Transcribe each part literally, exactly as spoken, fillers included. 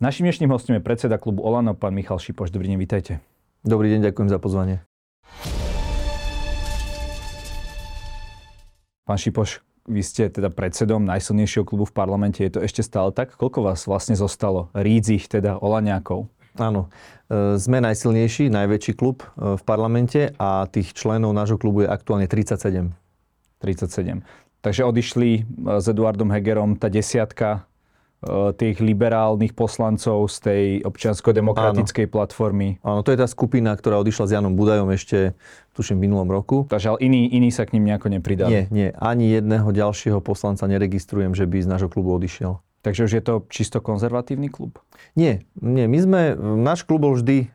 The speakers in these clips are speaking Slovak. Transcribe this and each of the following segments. Našim dnešným hostom je predseda klubu OĽaNO, pán Michal Šipoš. Dobrý deň, vítajte. Dobrý deň, ďakujem za pozvanie. Pán Šipoš, vy ste teda predsedom najsilnejšieho klubu v parlamente. Je to ešte stále tak? Koľko vás vlastne zostalo? Rídzich, teda OĽaňákov? Áno. Sme najsilnejší, najväčší klub v parlamente a tých členov nášho klubu je aktuálne tridsaťsedem. tridsaťsedem. Takže odišli s Eduardom Hegerom tá desiatka tých liberálnych poslancov z tej občiansko-demokratickej áno. platformy. Áno, to je tá skupina, ktorá odišla s Jánom Budajom ešte, tuším, v minulom roku. Takže ale iní, iní sa k ním nejako nepridali. Nie, nie. Ani jedného ďalšieho poslanca neregistrujem, že by z nášho klubu odišiel. Takže už je to čisto konzervatívny klub? Nie, nie. My sme, náš klub bol vždy,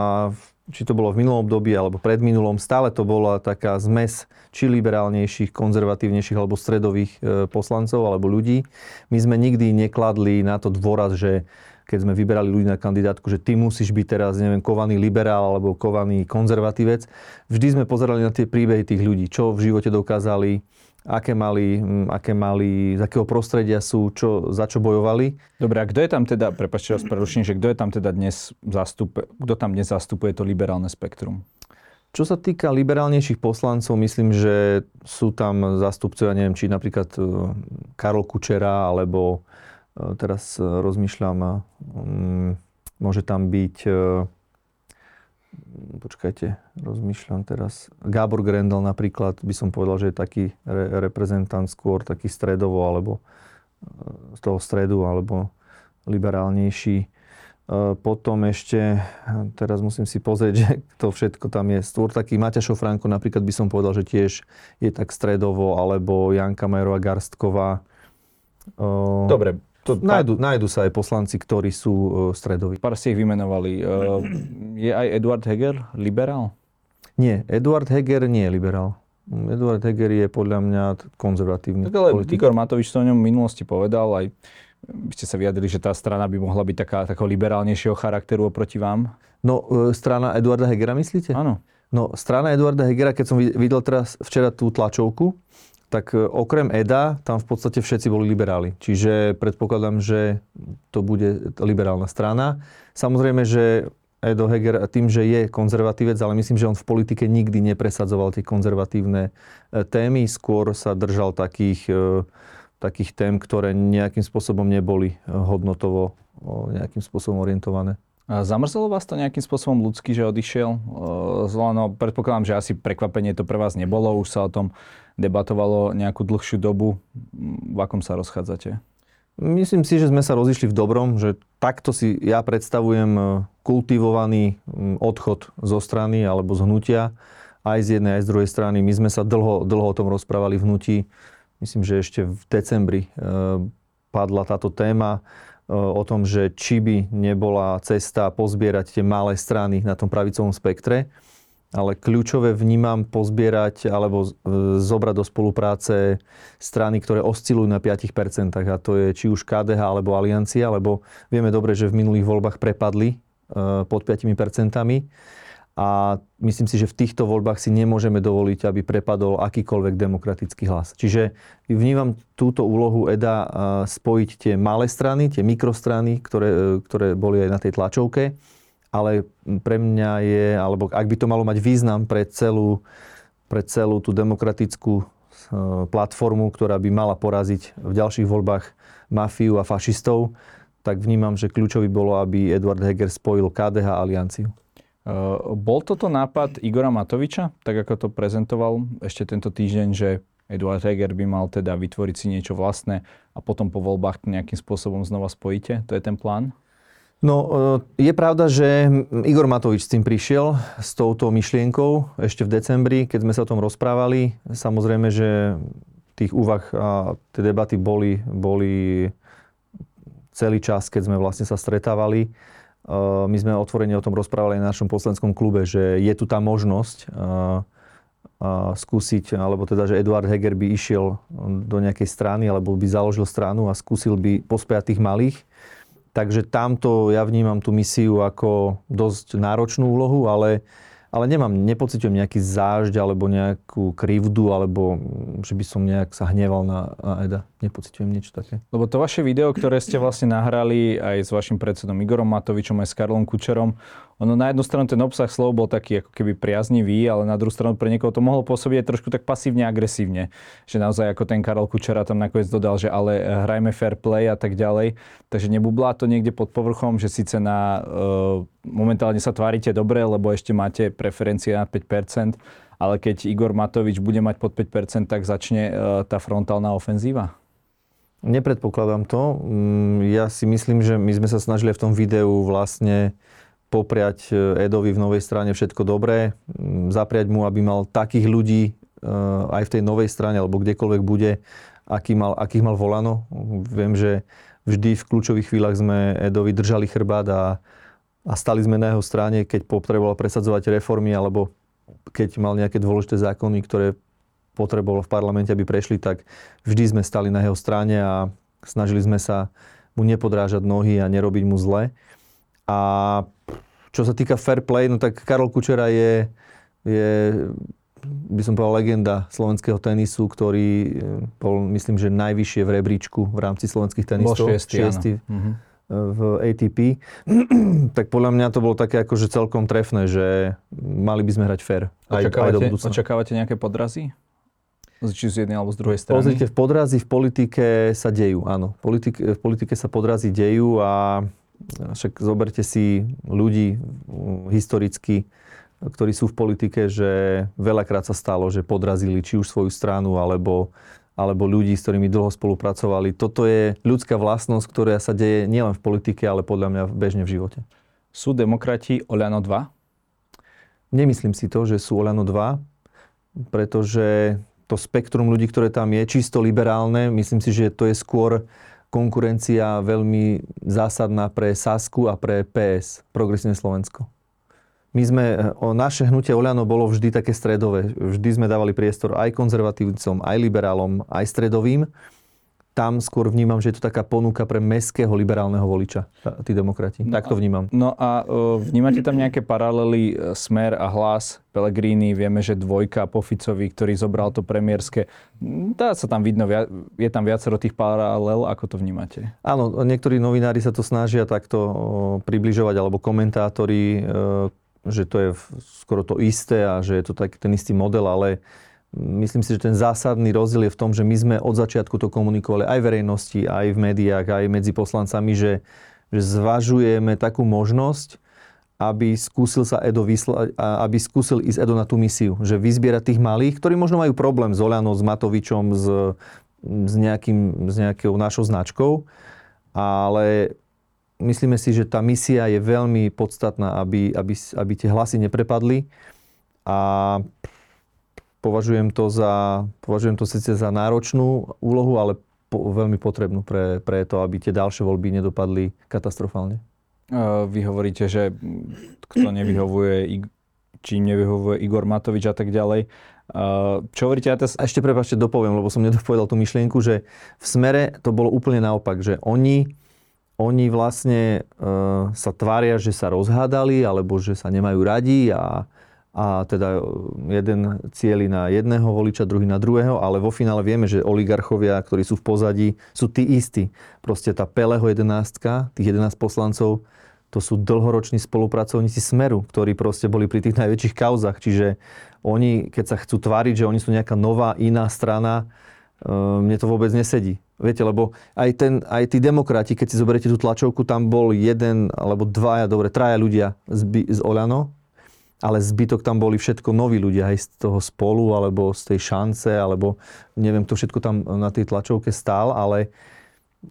a či to bolo v minulom období alebo predminulom, stále to bola taká zmes či liberálnejších, konzervatívnejších alebo stredových poslancov alebo ľudí. My sme nikdy nekladli na to dôraz, že keď sme vyberali ľudí na kandidátku, že ty musíš byť teraz, neviem, kovaný liberál alebo kovaný konzervatívec. Vždy sme pozerali na tie príbehy tých ľudí, čo v živote dokázali, aké mali, aké mali, z akého prostredia sú, čo, za čo bojovali. Dobre, a kto je tam teda, prepáčte vás preruším, že kto je tam teda dnes zastupuje, kto tam dnes zastupuje to liberálne spektrum? Čo sa týka liberálnejších poslancov, myslím, že sú tam zastupcovia, neviem, či napríklad Karol Kučera, alebo teraz rozmýšľam, môže tam byť, počkajte, rozmýšľam teraz. Gábor Grendel napríklad, by som povedal, že je taký re- reprezentant skôr, taký stredovo, alebo z toho stredu, alebo liberálnejší. E, potom ešte, teraz musím si pozrieť, že to všetko tam je. Stôr taký Maťašov Franko napríklad by som povedal, že tiež je tak stredovo, alebo Janka Majerová Garstková. E, Dobre. To, nájdu, nájdu sa aj poslanci, ktorí sú uh, stredoví. Pár si ich vymenovali. Uh, je aj Eduard Heger liberál? Nie, Eduard Heger nie je liberál. Eduard Heger je podľa mňa konzervatívny tak, ale politik. Igor Matovič to o ňom v minulosti povedal. Aj by ste sa vyjadrili, že tá strana by mohla byť taká, takého liberálnejšieho charakteru oproti vám? No, uh, strana Eduarda Hegera myslíte? Áno. No, strana Eduarda Hegera, keď som videl teraz včera tú tlačovku, tak okrem Eda, tam v podstate všetci boli liberáli. Čiže predpokladám, že to bude liberálna strana. Samozrejme, že Edo Heger tým, že je konzervatívec, ale myslím, že on v politike nikdy nepresadzoval tie konzervatívne témy. Skôr sa držal takých, takých tém, ktoré nejakým spôsobom neboli hodnotovo nejakým spôsobom orientované. Zamrzelo vás to nejakým spôsobom ľudský, že odišiel? Zlano, predpokladám, že asi prekvapenie to pre vás nebolo. Už sa o tom debatovalo nejakú dlhšiu dobu. V akom sa rozchádzate? Myslím si, že sme sa rozišli v dobrom, že takto si ja predstavujem kultivovaný odchod zo strany alebo z hnutia. Aj z jednej, aj z druhej strany. My sme sa dlho, dlho o tom rozprávali v hnutí. Myslím, že ešte v decembri padla táto téma o tom, že či by nebola cesta pozbierať tie malé strany na tom pravicovom spektre, ale kľúčové vnímam pozbierať alebo zobrať do spolupráce strany, ktoré oscilujú na päť percent, a to je či už ká dé há alebo Aliancia, lebo vieme dobre, že v minulých voľbách prepadli pod päť percent a myslím si, že v týchto voľbách si nemôžeme dovoliť, aby prepadol akýkoľvek demokratický hlas. Čiže vnímam túto úlohu Eda spojiť tie malé strany, tie mikrostrany, ktoré, ktoré boli aj na tej tlačovke, ale pre mňa je, alebo ak by to malo mať význam pre celú, pre celú tú demokratickú platformu, ktorá by mala poraziť v ďalších voľbách mafiu a fašistov, tak vnímam, že kľúčový bolo, aby Eduard Heger spojil ká dé há a Alianciu. Uh, bol toto nápad Igora Matoviča, tak ako to prezentoval ešte tento týždeň, že Eduard Heger by mal teda vytvoriť si niečo vlastné a potom po voľbách nejakým spôsobom znova spojíte? To je ten plán? No, uh, je pravda, že Igor Matovič s tým prišiel, s touto myšlienkou ešte v decembri, keď sme sa o tom rozprávali. Samozrejme, že tých úvah a tie debaty boli, boli celý čas, keď sme vlastne sa stretávali. My sme otvorene o tom rozprávali na našom poslaneckom klube, že je tu tá možnosť a, a skúsiť, alebo teda, že Eduard Heger by išiel do nejakej strany, alebo by založil stranu a skúsil by pospejať tých malých. Takže tamto ja vnímam tú misiu ako dosť náročnú úlohu, ale, ale nemám, nepociťujem nejaký zážď alebo nejakú krivdu, alebo že by som nejak sa hneval na Eda. Nepociťujem niečo také. Lebo to vaše video, ktoré ste vlastne nahrali aj s vašim predsedom Igorom Matovičom, aj s Karolom Kučerom, ono na jednu stranu ten obsah slov bol taký ako keby priaznivý, ale na druhú stranu pre niekoho to mohlo pôsobiť trošku tak pasívne agresívne. Že naozaj ako ten Karol Kučera tam nakoniec dodal, že ale hrajme fair play a tak ďalej. Takže nebublá to niekde pod povrchom, že síce na... E, momentálne sa tvárite dobre, lebo ešte máte preferencie na päť percent, ale keď Igor Matovič bude mať pod päť percent, tak začne tá frontálna ofenzíva? Nepredpokladám to. Ja si myslím, že my sme sa snažili v tom videu vlastne popriať Edovi v novej strane všetko dobré, zapriať mu, aby mal takých ľudí aj v tej novej strane, alebo kdekoľvek bude, aký mal, akých mal volano. Viem, že vždy v kľúčových chvíľach sme Edovi držali chrbát a A stali sme na jeho strane, keď potreboval presadzovať reformy, alebo keď mal nejaké dôležité zákony, ktoré potreboval v parlamente, aby prešli, tak vždy sme stali na jeho strane a snažili sme sa mu nepodrážať nohy a nerobiť mu zle. A čo sa týka fair play, no tak Karol Kučera je, je by som povedal, legenda slovenského tenisu, ktorý bol, myslím, že najvyššie v rebríčku v rámci slovenských tenistov. Bol šiestý, v á té pé, tak podľa mňa to bolo také akože celkom trefné, že mali by sme hrať fair. Očakávate, očakávate nejaké podrazy? Či z jednej alebo z druhej strany? Pozrite, v podrazy v politike sa dejú, áno. Politik, v politike sa podrazy dejú a však zoberte si ľudí historicky, ktorí sú v politike, že veľakrát sa stalo, že podrazili či už svoju stranu, alebo... alebo ľudí, s ktorými dlho spolupracovali. Toto je ľudská vlastnosť, ktorá sa deje nielen v politike, ale podľa mňa bežne v živote. Sú demokrati OĽaNO dva? Nemyslím si to, že sú OĽaNO dva, pretože to spektrum ľudí, ktoré tam je, čisto liberálne, myslím si, že to je skôr konkurencia veľmi zásadná pre SaSku a pre pé es, Progresívne Slovensko. My sme, naše hnutie OĽaNO bolo vždy také stredové. Vždy sme dávali priestor aj konzervatívcom, aj liberálom, aj stredovým. Tam skôr vnímam, že je to taká ponuka pre mestského liberálneho voliča, tí demokrati. No tak to vnímam. A, no a vnímate tam nejaké paralely Smer a Hlas, Pellegrini, vieme, že dvojka po Ficovi, ktorý zobral to premiérske. Dá sa tam vidno, je tam viacero tých paralel, ako to vnímate? Áno, niektorí novinári sa to snažia takto približovať, alebo komentátori, že to je skoro to isté a že je to taký ten istý model, ale myslím si, že ten zásadný rozdiel je v tom, že my sme od začiatku to komunikovali aj verejnosti, aj v médiách, aj medzi poslancami, že, že zvažujeme takú možnosť, aby skúsil sa Edo vysla, aby skúsil ísť Edo na tú misiu, že vyzbiera tých malých, ktorí možno majú problém s OĽaNO, s Matovičom, s, s, nejakým, s nejakou našou značkou, ale myslíme si, že tá misia je veľmi podstatná, aby, aby, aby tie hlasy neprepadli a považujem to za, považujem to síce za náročnú úlohu, ale po, veľmi potrebnú pre, pre to, aby tie ďalšie voľby nedopadli katastrofálne. Vy hovoríte, že kto nevyhovuje, čím nevyhovuje Igor Matovič a tak ďalej. Čo hovoríte? Ja teraz... Ešte prepáčte, dopoviem, lebo som nedopovedal tú myšlienku, že v Smere to bolo úplne naopak, že oni Oni vlastne e, sa tvária, že sa rozhádali, alebo že sa nemajú radi a, a teda jeden cieli na jedného voliča, druhý na druhého, ale vo finále vieme, že oligarchovia, ktorí sú v pozadí, sú tí istí. Proste tá Peleho jedenástka, tých jedenásť poslancov, to sú dlhoroční spolupracovníci Smeru, ktorí proste boli pri tých najväčších kauzach. Čiže oni, keď sa chcú tváriť, že oni sú nejaká nová, iná strana, e, mne to vôbec nesedí. Viete, lebo aj, ten, aj tí demokrati, keď si zoberiete tú tlačovku, tam bol jeden alebo dvaja, dobre, traja ľudia z, z OĽaNO, ale zbytok tam boli všetko noví ľudia, aj z toho Spolu, alebo z tej Šance, alebo neviem, to všetko tam na tej tlačovke stál, ale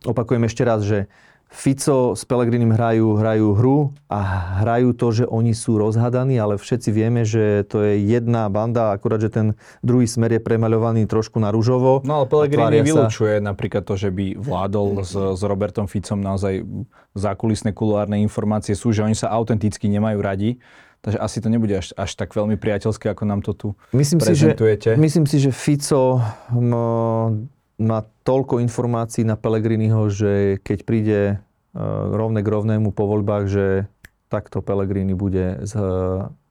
opakujem ešte raz, že Fico s Pellegrinim hrajú, hrajú hru a hrajú to, že oni sú rozhadaní, ale všetci vieme, že to je jedna banda, akurát, že ten druhý Smer je premaľovaný trošku na ružovo. No ale Pellegrini vylúčuje sa... napríklad to, že by vládol s, s Robertom Ficom, naozaj zákulisné kuloárne informácie sú, že oni sa autenticky nemajú radi. Takže asi to nebude až, až tak veľmi priateľské, ako nám to tu myslím prezentujete. Si, že, myslím si, že Fico... No... má toľko informácií na Pellegriniho, že keď príde rovne k rovnému po voľbách, že takto Pellegrini bude s,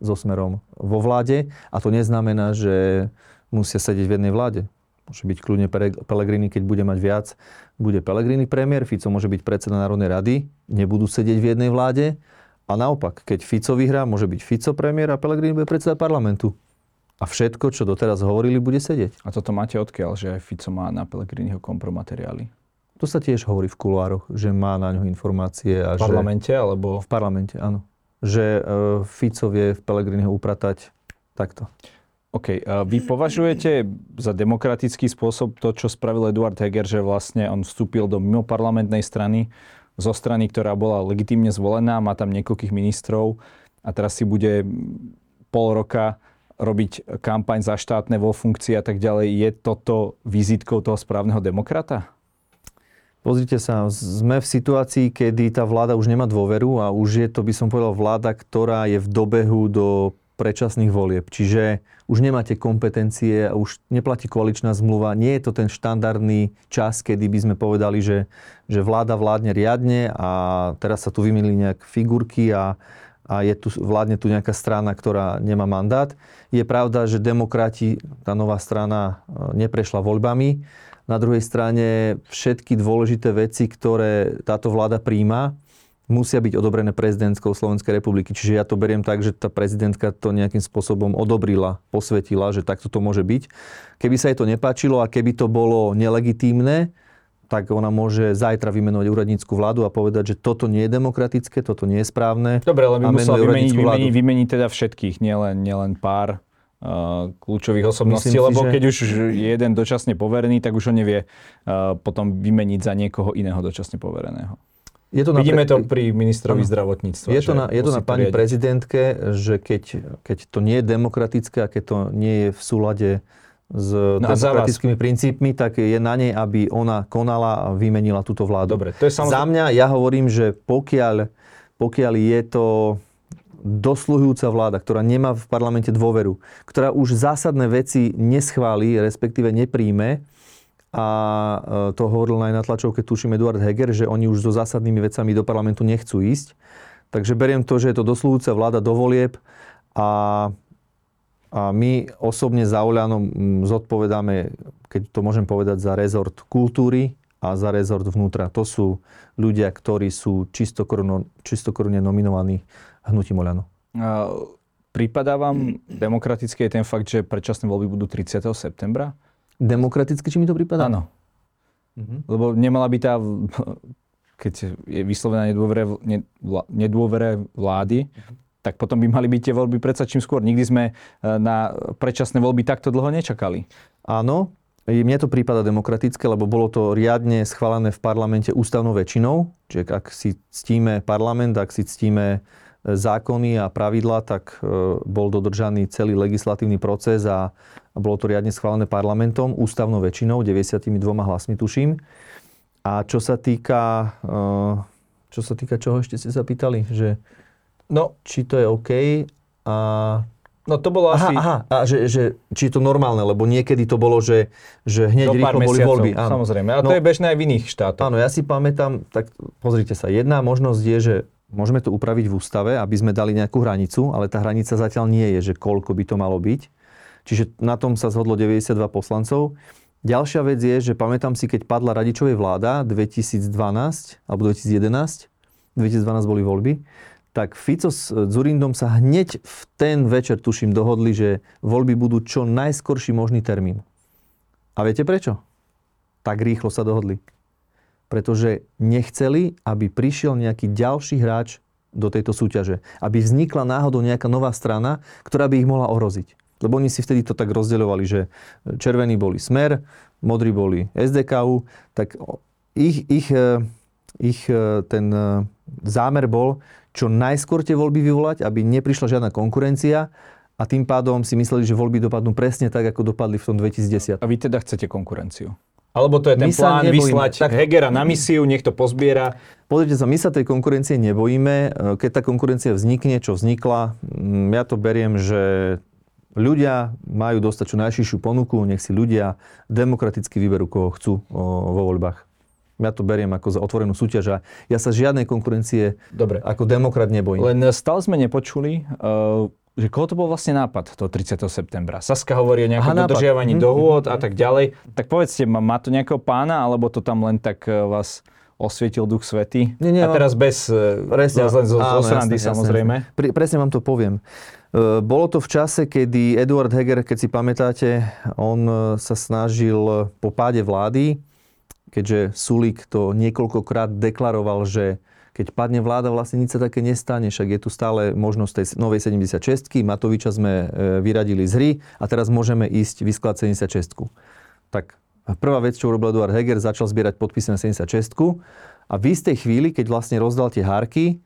so Smerom vo vláde. A to neznamená, že musia sedieť v jednej vláde. Môže byť kľudne Pellegrini, keď bude mať viac, bude Pellegrini premiér, Fico môže byť predseda Národnej rady, nebudú sedieť v jednej vláde. A naopak, keď Fico vyhrá, môže byť Fico premiér a Pellegrini bude predseda parlamentu. A všetko, čo doteraz hovorili, bude sedieť. A toto máte odkiaľ, že aj Fico má na Pellegriniho kompromateriály? To sa tiež hovorí v kuloároch, že má na ňo informácie. A v parlamente? Že... alebo? V parlamente, áno. Že Fico vie v Pellegriniho upratať takto. OK. Vy považujete za demokratický spôsob to, čo spravil Eduard Heger, že vlastne on vstúpil do mimoparlamentnej strany, zo strany, ktorá bola legitímne zvolená, má tam niekoľkých ministrov a teraz si bude pol roka robiť kampaň za štátne vo funkcii a tak ďalej. Je toto vizitkou toho správneho demokrata? Pozrite sa, sme v situácii, kedy tá vláda už nemá dôveru a už je to, by som povedal, vláda, ktorá je v dobehu do predčasných volieb. Čiže už nemáte kompetencie, už neplatí koaličná zmluva. Nie je to ten štandardný čas, kedy by sme povedali, že, že vláda vládne riadne a teraz sa tu vymenili nejak figurky a, a je tu, vládne tu nejaká strana, ktorá nemá mandát. Je pravda, že demokrati, tá nová strana, neprešla voľbami. Na druhej strane všetky dôležité veci, ktoré táto vláda príjma, musia byť odobrené prezidentskou Slovenskej republiky. Čiže ja to beriem tak, že tá prezidentka to nejakým spôsobom odobrila, posvetila, že takto to môže byť. Keby sa jej to nepáčilo a keby to bolo nelegitímne, tak ona môže zajtra vymenovať úradnícku vládu a povedať, že toto nie je demokratické, toto nie je správne. Dobre, ale by musela vymeniť, vymeniť, vymeniť teda všetkých, nielen, nielen pár kľúčových osobností, myslím lebo si, že... keď už je jeden dočasne poverený, tak už ho nevie potom vymeniť za niekoho iného dočasne povereného. Je to Vidíme pre... to pri ministrovi ano. Zdravotníctva. Je to na, je to na pani prezidentke, že keď, keď to nie je demokratické a keď to nie je v súlade s no demokratickými princípmi, tak je na nej, aby ona konala a vymenila túto vládu. Dobre, to je samozrejme... Za mňa, ja hovorím, že pokiaľ, pokiaľ je to... dosluhujúca vláda, ktorá nemá v parlamente dôveru, ktorá už zásadné veci neschválí, respektíve nepríjme, a to hovoril aj na tlačovke, tuším, Eduard Heger, že oni už so zásadnými vecami do parlamentu nechcú ísť. Takže beriem to, že je to dosluhujúca vláda do volieb a, a my osobne za OĽaNO zodpovedáme, keď to môžem povedať, za rezort kultúry a za rezort vnútra. To sú ľudia, ktorí sú čistokorunne nominovaní hnutím OĽaNO. Prípadá vám demokraticky ten fakt, že predčasné voľby budú tridsiateho septembra? Demokraticky, či mi to prípadá? Áno. Mhm. Lebo nemala by tá, keď je vyslovená nedôvere, nedôvere vlády, mhm. tak potom by mali byť tie voľby predsa čím skôr. Nikdy sme na predčasné voľby takto dlho nečakali. Áno. Mne to prípada demokratické, lebo bolo to riadne schválené v parlamente ústavnou väčšinou. Čiže ak si ctíme parlament, ak si ctíme zákony a pravidlá, tak bol dodržaný celý legislatívny proces a bolo to riadne schválené parlamentom ústavnou väčšinou, deväťdesiatdva hlasmi tuším. A čo sa týka, čo sa týka čoho ešte ste sa pýtali, že no, či to je OK a... No to bolo aha, asi... Aha, a že, že, či je to normálne, lebo niekedy to bolo, že, že hneď rýchlo boli voľby. Áno. Samozrejme, ale no, to je bežné aj v iných štátoch. Áno, ja si pamätám, tak pozrite sa, jedna možnosť je, že môžeme to upraviť v ústave, aby sme dali nejakú hranicu, ale tá hranica zatiaľ nie je, že koľko by to malo byť. Čiže na tom sa zhodlo deväťdesiatdva poslancov. Ďalšia vec je, že pamätám si, keď padla Radičovej vláda dvetisícdvanásť alebo dvetisícjedenásť, dvetisícdvanásť boli voľby, tak Fico s Dzurindom sa hneď v ten večer, tuším, dohodli, že voľby budú čo najskorší možný termín. A viete prečo? Tak rýchlo sa dohodli. Pretože nechceli, aby prišiel nejaký ďalší hráč do tejto súťaže. Aby vznikla náhodou nejaká nová strana, ktorá by ich mohla ohroziť. Lebo oni si vtedy to tak rozdeľovali, že červení boli Smer, modrí boli es dé ká ú, tak ich, ich, ich ten zámer bol čo najskôr tie voľby vyvolať, aby neprišla žiadna konkurencia a tým pádom si mysleli, že voľby dopadnú presne tak, ako dopadli v tom dvetisícdesať. A vy teda chcete konkurenciu? Alebo to je ten my plán vyslať tak... Hegera na misiu, nech to pozbiera? Pozrite sa, my sa tej konkurencie nebojíme. Keď tá konkurencia vznikne, čo vznikla, ja to beriem, že ľudia majú dostať čo najširšiu ponuku, nech si ľudia demokraticky vyberú, koho chcú vo voľbách. Ja to beriem ako za otvorenú súťaž a ja sa žiadnej konkurencie Dobre. Ako demokrat nebojím. Len stále sme nepočuli, že koho to bol vlastne nápad toho tridsiateho septembra. Saska hovorí o nejakom dodržiavaní hm. dohôd hm. a tak ďalej. Tak povedzte, má to nejakého pána, alebo to tam len tak vás osvietil Duch Svätý? Nie, nie, a teraz bez presne, len zo, áno, zo srandy, jasne, samozrejme. Jasne. Pre, presne vám to poviem. Bolo to v čase, kedy Eduard Heger, keď si pamätáte, on sa snažil po páde vlády, keďže Sulík to niekoľkokrát deklaroval, že keď padne vláda, vlastne nič sa také nestane, však je tu stále možnosť tej novej sedemdesiatšestky, Matoviča sme vyradili z hry a teraz môžeme ísť vyskladať sedemdesiatšestku. Tak prvá vec, čo urobil Eduard Heger, začal zbierať podpisy na sedemdesiatšestku a v istej chvíli, keď vlastne rozdal tie hárky,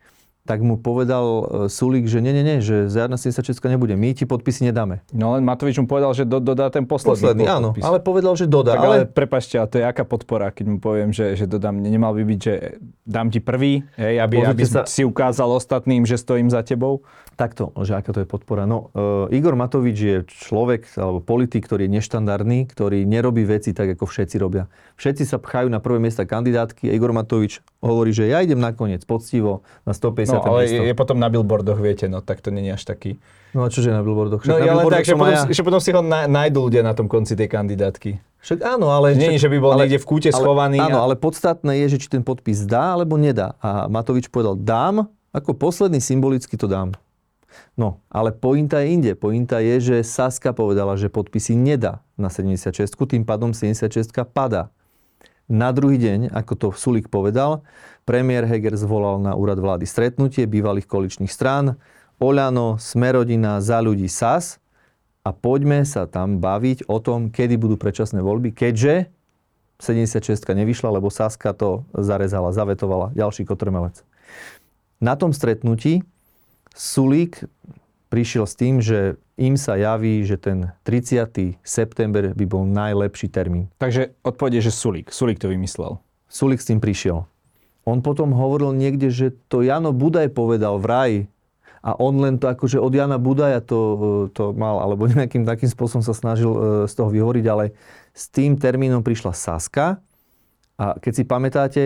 tak mu povedal Sulík, že nie, nie, nie, že žiadna sedemdesiatšestka nebude, my ti podpisy nedáme. No len Matovič mu povedal, že do, dodá ten posledný, posledný áno, podpis. Ale povedal, že dodá. Tak ale, ale prepáčte, a to je aká podpora, keď mu poviem, že, že dodám, nemal by byť, že dám ti prvý, hej, aby, aby sa... si ukázal ostatným, že stojím za tebou. Takto, že aká to je podpora. No, uh, Igor Matovič je človek, alebo politik, ktorý je neštandardný, ktorý nerobí veci tak, ako všetci robia. Všetci sa pchajú na prvé miesta kandidátky a Igor Matovič hovorí, že ja idem nakoniec poctivo na stopäťdesiat. No, ale je, je potom na billboardoch, viete, no tak to nie je až taký. No a čože na billboardoch? No na ja len tak, že potom, ja... že potom si ho na, nájdú ľudia na tom konci tej kandidátky. Však áno, ale... Nie, však, že by bol ale, niekde v kúte ale, schovaný. Áno, a... ale podstatné je, že či ten podpis dá, alebo nedá. A Matovič povedal, dám, ako posledný symbolicky to dám. No, ale pointa je inde. Pointa je, že Saska povedala, že podpisy nedá na sedemdesiatšestku, tým pádom sedemdesiatšestka padá. Na druhý deň, ako to Sulík povedal, premiér Heger zvolal na úrad vlády stretnutie bývalých koaličných strán OĽaNO, Smerodina, Za ľudí, es a es a poďme sa tam baviť o tom, kedy budú predčasné voľby, keďže sedemdesiatšestka nevyšla, lebo Saska to zarezala, zavetovala, ďalší kotrmelec. Na tom stretnutí Sulík prišiel s tým, že im sa javí, že ten tridsiaty september by bol najlepší termín. Takže odpovede, že Sulík. Sulík to vymyslel. Sulík s tým prišiel. On potom hovoril niekde, že to Jano Budaj povedal v raji a on len to akože od Jana Budaja to, to mal, alebo nejakým takým spôsobom sa snažil z toho vyhovoriť, ale s tým termínom prišla Saska a keď si pamätáte,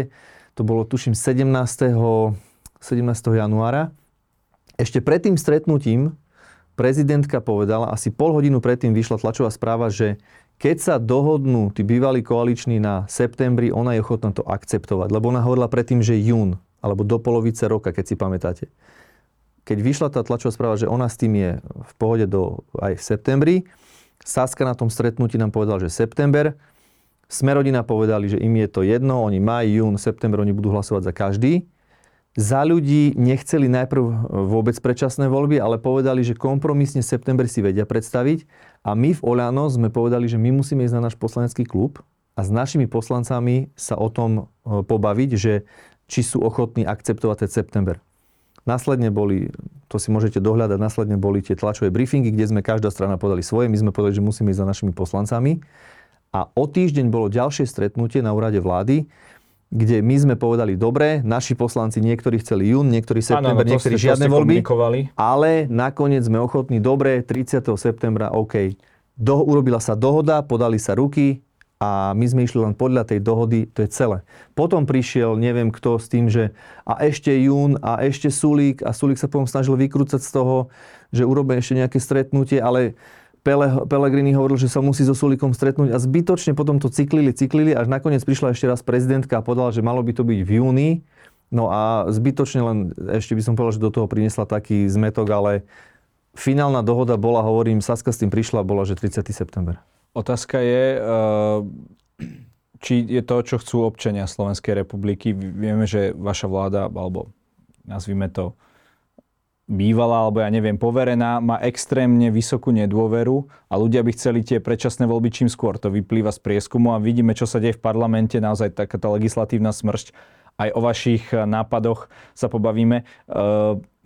to bolo tuším sedemnásteho januára. Ešte pred tým stretnutím prezidentka povedala, asi pol hodinu predtým vyšla tlačová správa, že keď sa dohodnú tí bývalí koaliční na septembri, ona je ochotná to akceptovať. Lebo ona hovorila predtým, že jún, alebo do polovice roka, keď si pamätáte. Keď vyšla tá tlačová správa, že ona s tým je v pohode do, aj v septembri, Saska na tom stretnutí nám povedala, že september. Smerodina povedali, že im je to jedno, oni maj, jún, september, oni budú hlasovať za každý. Za ľudí nechceli najprv vôbec predčasné voľby, ale povedali, že kompromisne september si vedia predstaviť. A my v OĽaNO sme povedali, že my musíme ísť na náš poslanecký klub a s našimi poslancami sa o tom pobaviť, že či sú ochotní akceptovať ten september. Následne boli, to si môžete dohľadať, následne boli tie tlačové briefingy, kde sme každá strana podali svoje. My sme povedali, že musíme ísť za našimi poslancami. A o týždeň bolo ďalšie stretnutie na úrade vlády, kde my sme povedali, dobre, naši poslanci niektorí chceli jún, niektorí september, ano, no niektorí ste, žiadne voľby, ale nakoniec sme ochotní, dobre, tridsiateho septembra, OK. Do, urobila sa dohoda, podali sa ruky a my sme išli len podľa tej dohody, to je celé. Potom prišiel, neviem kto, s tým, že a ešte jún, a ešte Sulík, a Sulík sa potom snažil vykrúcať z toho, že urobí ešte nejaké stretnutie, ale... Pellegrini hovoril, že sa musí so Sulíkom stretnúť a zbytočne potom to cyklili, cyklili, až nakoniec prišla ešte raz prezidentka a povedala, že malo by to byť v júni. No a zbytočne len, ešte by som povedal, že do toho priniesla taký zmetok, ale finálna dohoda bola, hovorím, Saska s tým prišla, bola, že tridsiaty september. Otázka je, či je to, čo chcú občania Slovenskej republiky. Vieme, že vaša vláda, alebo nazvime to, bývalá, alebo ja neviem, poverená, má extrémne vysokú nedôveru a ľudia by chceli tie predčasné voľby čím skôr. To vyplýva z prieskumu a vidíme, čo sa deje v parlamente, naozaj taká tá legislatívna smršť. Aj o vašich nápadoch sa pobavíme. E,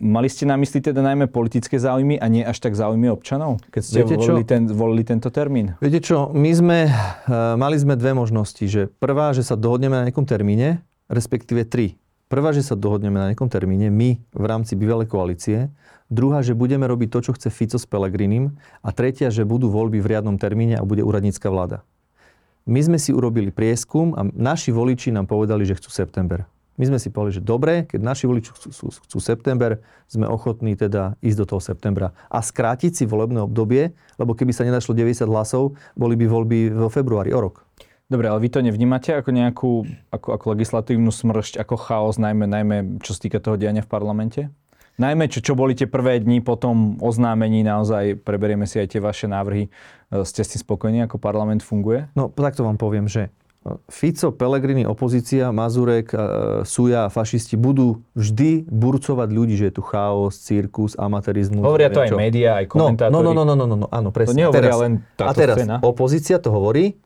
mali ste na mysli teda najmä politické záujmy a nie až tak záujmy občanov, keď ste volili, ten, volili tento termín? Viete čo, my sme, e, mali sme dve možnosti, že prvá, že sa dohodneme na nejakom termíne, respektíve tri. Prvá, že sa dohodneme na nejakom termíne, my v rámci bývalej koalície. Druhá, že budeme robiť to, čo chce Fico s Pellegrinim. A tretia, že budú voľby v riadnom termíne a bude úradnícka vláda. My sme si urobili prieskum a naši voliči nám povedali, že chcú september. My sme si povedali, že dobre, keď naši voliči chcú, chcú september, sme ochotní teda ísť do toho septembra a skrátiť si volebné obdobie, lebo keby sa nenašlo deväťdesiat hlasov, boli by voľby vo februári, o rok. Dobre, ale vy to nevnímate ako nejakú ako, ako legislatívnu smršť, ako chaos, najmä, najmä čo sa týka toho diania v parlamente? Najmä, čo, čo boli tie prvé dni po tom oznámení, naozaj preberieme si aj tie vaše návrhy. Ste si spokojní, ako parlament funguje? No, takto vám poviem, že Fico, Pellegrini, opozícia, Mazurek, Suja a fašisti budú vždy burcovať ľudí, že je tu chaos, cirkus, amatérizmus. Hovoria to aj médiá, aj komentátori. No, no, no, no, no, no, no áno, presne. To nehovoria len táto scéna. A teraz opozícia to hovorí,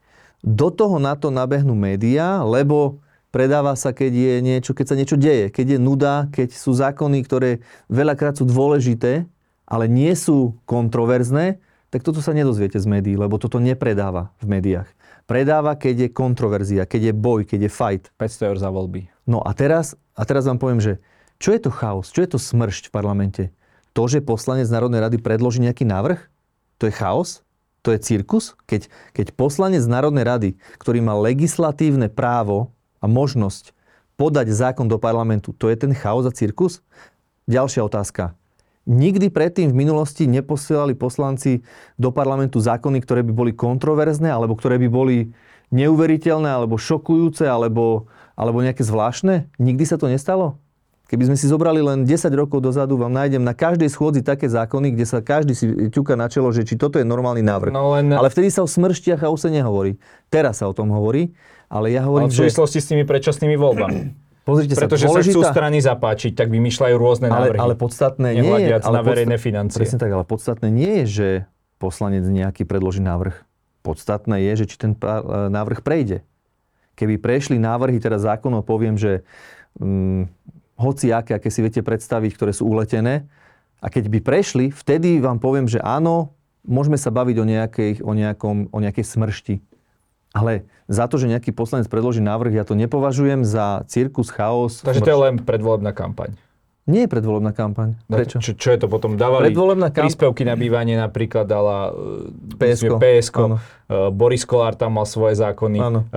do toho na to nabehnú médiá, lebo predáva sa, keď je niečo, keď sa niečo deje, keď je nuda, keď sú zákony, ktoré veľakrát sú dôležité, ale nie sú kontroverzné, tak toto sa nedozviete z médií, lebo toto nepredáva v médiách. Predáva, keď je kontroverzia, keď je boj, keď je fight. päťsto eur za voľby. No a teraz, a teraz vám poviem, že čo je to chaos, čo je to smršť v parlamente? To, že poslanec Národnej rady predloží nejaký návrh? To je chaos? To je cirkus? Keď, keď poslanec Národnej rady, ktorý má legislatívne právo a možnosť podať zákon do parlamentu, to je ten chaos a cirkus? Ďalšia otázka. Nikdy predtým v minulosti neposielali poslanci do parlamentu zákony, ktoré by boli kontroverzné, alebo ktoré by boli neuveriteľné, alebo šokujúce, alebo, alebo nejaké zvláštne? Nikdy sa to nestalo? Keby sme si zobrali len desať rokov dozadu, vám nájdem na každej schôdzi také zákony, kde sa každý si ťuka na čelo, že či toto je normálny návrh. No len... Ale vtedy sa o smrštiach a ose nehovorí. Teraz sa o tom hovorí, ale ja hovorím, že... Ale v súvislosti že... s tými predčasnými voľbami. Pozrite sa, pretože dôležitá... sa chcú strany zapáčiť, tak vymýšľajú rôzne návrhy. Ale, ale podstatné nie je... Ale na verejné podsta... financie. Presne tak, ale podstatné nie je, že poslanec nejaký predloží návrh. Podstatné je, že či ten návrh prejde. Keby prešli návrhy, teda zákonov, poviem, že... Um, hoci aké, aké si viete predstaviť, ktoré sú uletené. A keď by prešli, vtedy vám poviem, že áno, môžeme sa baviť o nejakej, o nejakom, o nejakej smršti. Ale za to, že nejaký poslanec predloží návrh, ja to nepovažujem za cirkus, chaos. Takže smršť. To je len predvolebná kampaň. Nie je predvolebná kampaň. Prečo? Čo, čo je to potom? Dávali kamp- príspevky na bývanie, napríklad dala pé esko. Boris Kollár tam mal svoje zákony. Áno.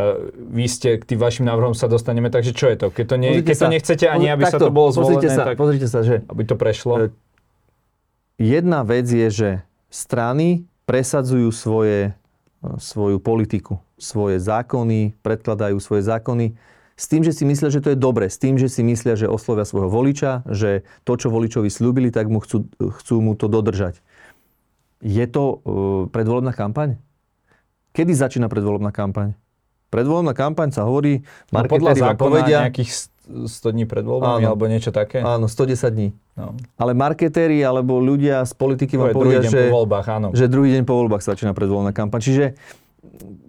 Vy ste k tým vašim návrhom sa dostaneme, takže čo je to? Keď to, ne, keď sa, to nechcete ani, aby takto, sa to bolo zvolené, sa, tak pozrite sa, že aby to prešlo. Jedna vec je, že strany presadzujú svoje, svoju politiku, svoje zákony, predkladajú svoje zákony, s tým, že si myslia, že to je dobre, s tým, že si myslia, že oslovia svojho voliča, že to, čo voličovi slúbili, tak mu chcú, chcú mu to dodržať. Je to uh, predvolebná kampaň? Kedy začína predvolebná kampaň? Predvolebná kampaň sa hovorí, no, podľa zákona povedia, nejakých sto dní pred voľbami, alebo niečo také? Áno, stodesať dní. No. Ale marketéri alebo ľudia z politiky to vám povedia, že, po voľbách, áno. že druhý deň po voľbách začína predvolebná kampaň. Čiže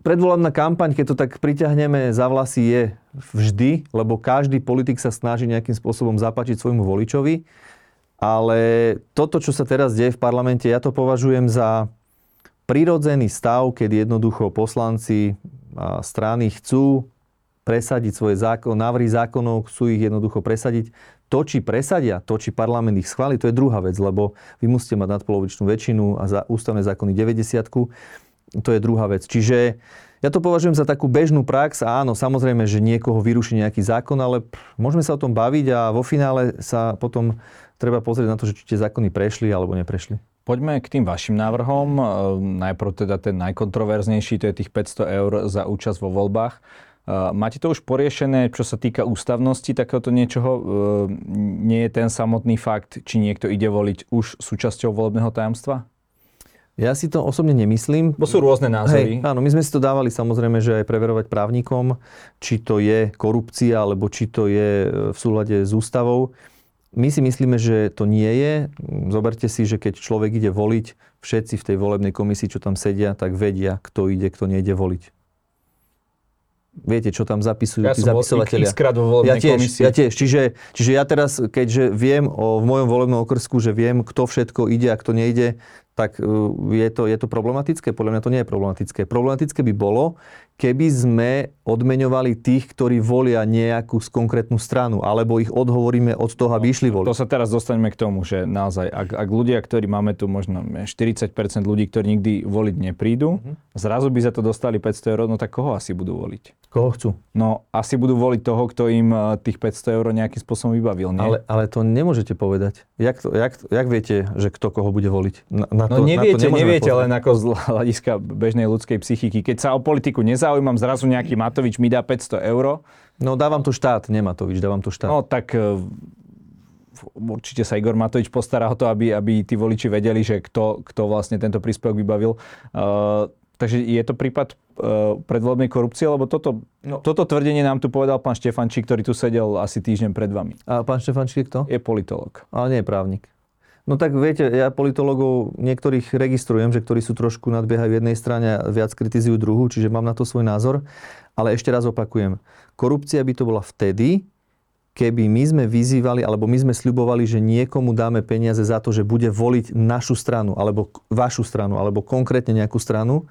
predvolebná kampaň, keď to tak priťahneme za vlasy, je vždy, lebo každý politik sa snaží nejakým spôsobom zapáčiť svojmu voličovi. Ale toto, čo sa teraz deje v parlamente, ja to považujem za prirodzený stav, keď jednoducho poslanci a strany chcú presadiť svoje zákon, návrhy zákonov, chcú ich jednoducho presadiť. To, či presadia, to, či parlament ich schváli, to je druhá vec, lebo vy musíte mať nadpolovičnú väčšinu a za ústavné zákony deväťdesiatku. To je druhá vec. Čiže ja to považujem za takú bežnú prax a áno, samozrejme, že niekoho vyruší nejaký zákon, ale pr, môžeme sa o tom baviť a vo finále sa potom treba pozrieť na to, že či tie zákony prešli alebo neprešli. Poďme k tým vašim návrhom. Najprv teda ten najkontroverznejší, to je tých päťsto eur za účasť vo voľbách. Máte to už poriešené, čo sa týka ústavnosti takéhoto niečoho? Nie je ten samotný fakt, či niekto ide voliť už súčasťou volebného tajomstva? Ja si to osobne nemyslím. Bo sú rôzne názory. Hej, áno, my sme si to dávali samozrejme, že aj preverovať právnikom, či to je korupcia, alebo či to je v súlade s ústavou. My si myslíme, že to nie je. Zoberte si, že keď človek ide voliť, všetci v tej volebnej komisii, čo tam sedia, tak vedia, kto ide, kto nejde voliť. Viete, čo tam zapisujú ja tí zapisovatelia. Ja som bol vo volebnej komisii. Ja tiež. Čiže, čiže ja teraz, keďže viem o, v mojom volebnom okrsku, že viem, kto všetko ide a kto nejde, tak je to, je to problematické? Podľa mňa to nie je problematické. Problematické by bolo, keby sme odmeňovali tých, ktorí volia nejakú konkrétnu stranu, alebo ich odhovoríme od toho, aby no, išli voliť. To sa teraz dostaneme k tomu, že naozaj, ak, ak ľudia, ktorí máme tu možno štyridsať percent ľudí, ktorí nikdy voliť neprídu, mm-hmm. zrazu by za to dostali päťsto eur, no tak koho asi budú voliť? Koho chcú? No, asi budú voliť toho, kto im tých päťsto eur nejakým spôsobom vybavil, nie? Ale, ale to nemôžete povedať. Jak, to, jak, jak viete, že kto koho bude voliť? Na, na no to, neviete, na to neviete povedať. Len ako z hľadiska bežnej ľudskej psychiky. Keď sa o politiku nezaujíma, mám zrazu nejaký Matovič, mi dá päťsto eur. No dávam tu štát, nie Matovič, dávam tu štát. No tak určite sa Igor Matovič postará o to, aby, aby tí voliči vedeli, že kto, kto vlastne tento príspevok vybavil. Uh, takže je to prípad uh, predvoľbnej korupcie, lebo toto, no. toto tvrdenie nám tu povedal pán Štefančík, ktorý tu sedel asi týždeň pred vami. A pán Štefančík kto? Je politológ. Ale nie je právnik. No tak viete, ja politologov niektorých registrujem, že ktorí sú trošku nadbiehajú jednej strane a viac kritizujú druhú, čiže mám na to svoj názor. Ale ešte raz opakujem, korupcia by to bola vtedy, keby my sme vyzývali, alebo my sme sľubovali, že niekomu dáme peniaze za to, že bude voliť našu stranu, alebo vašu stranu, alebo konkrétne nejakú stranu.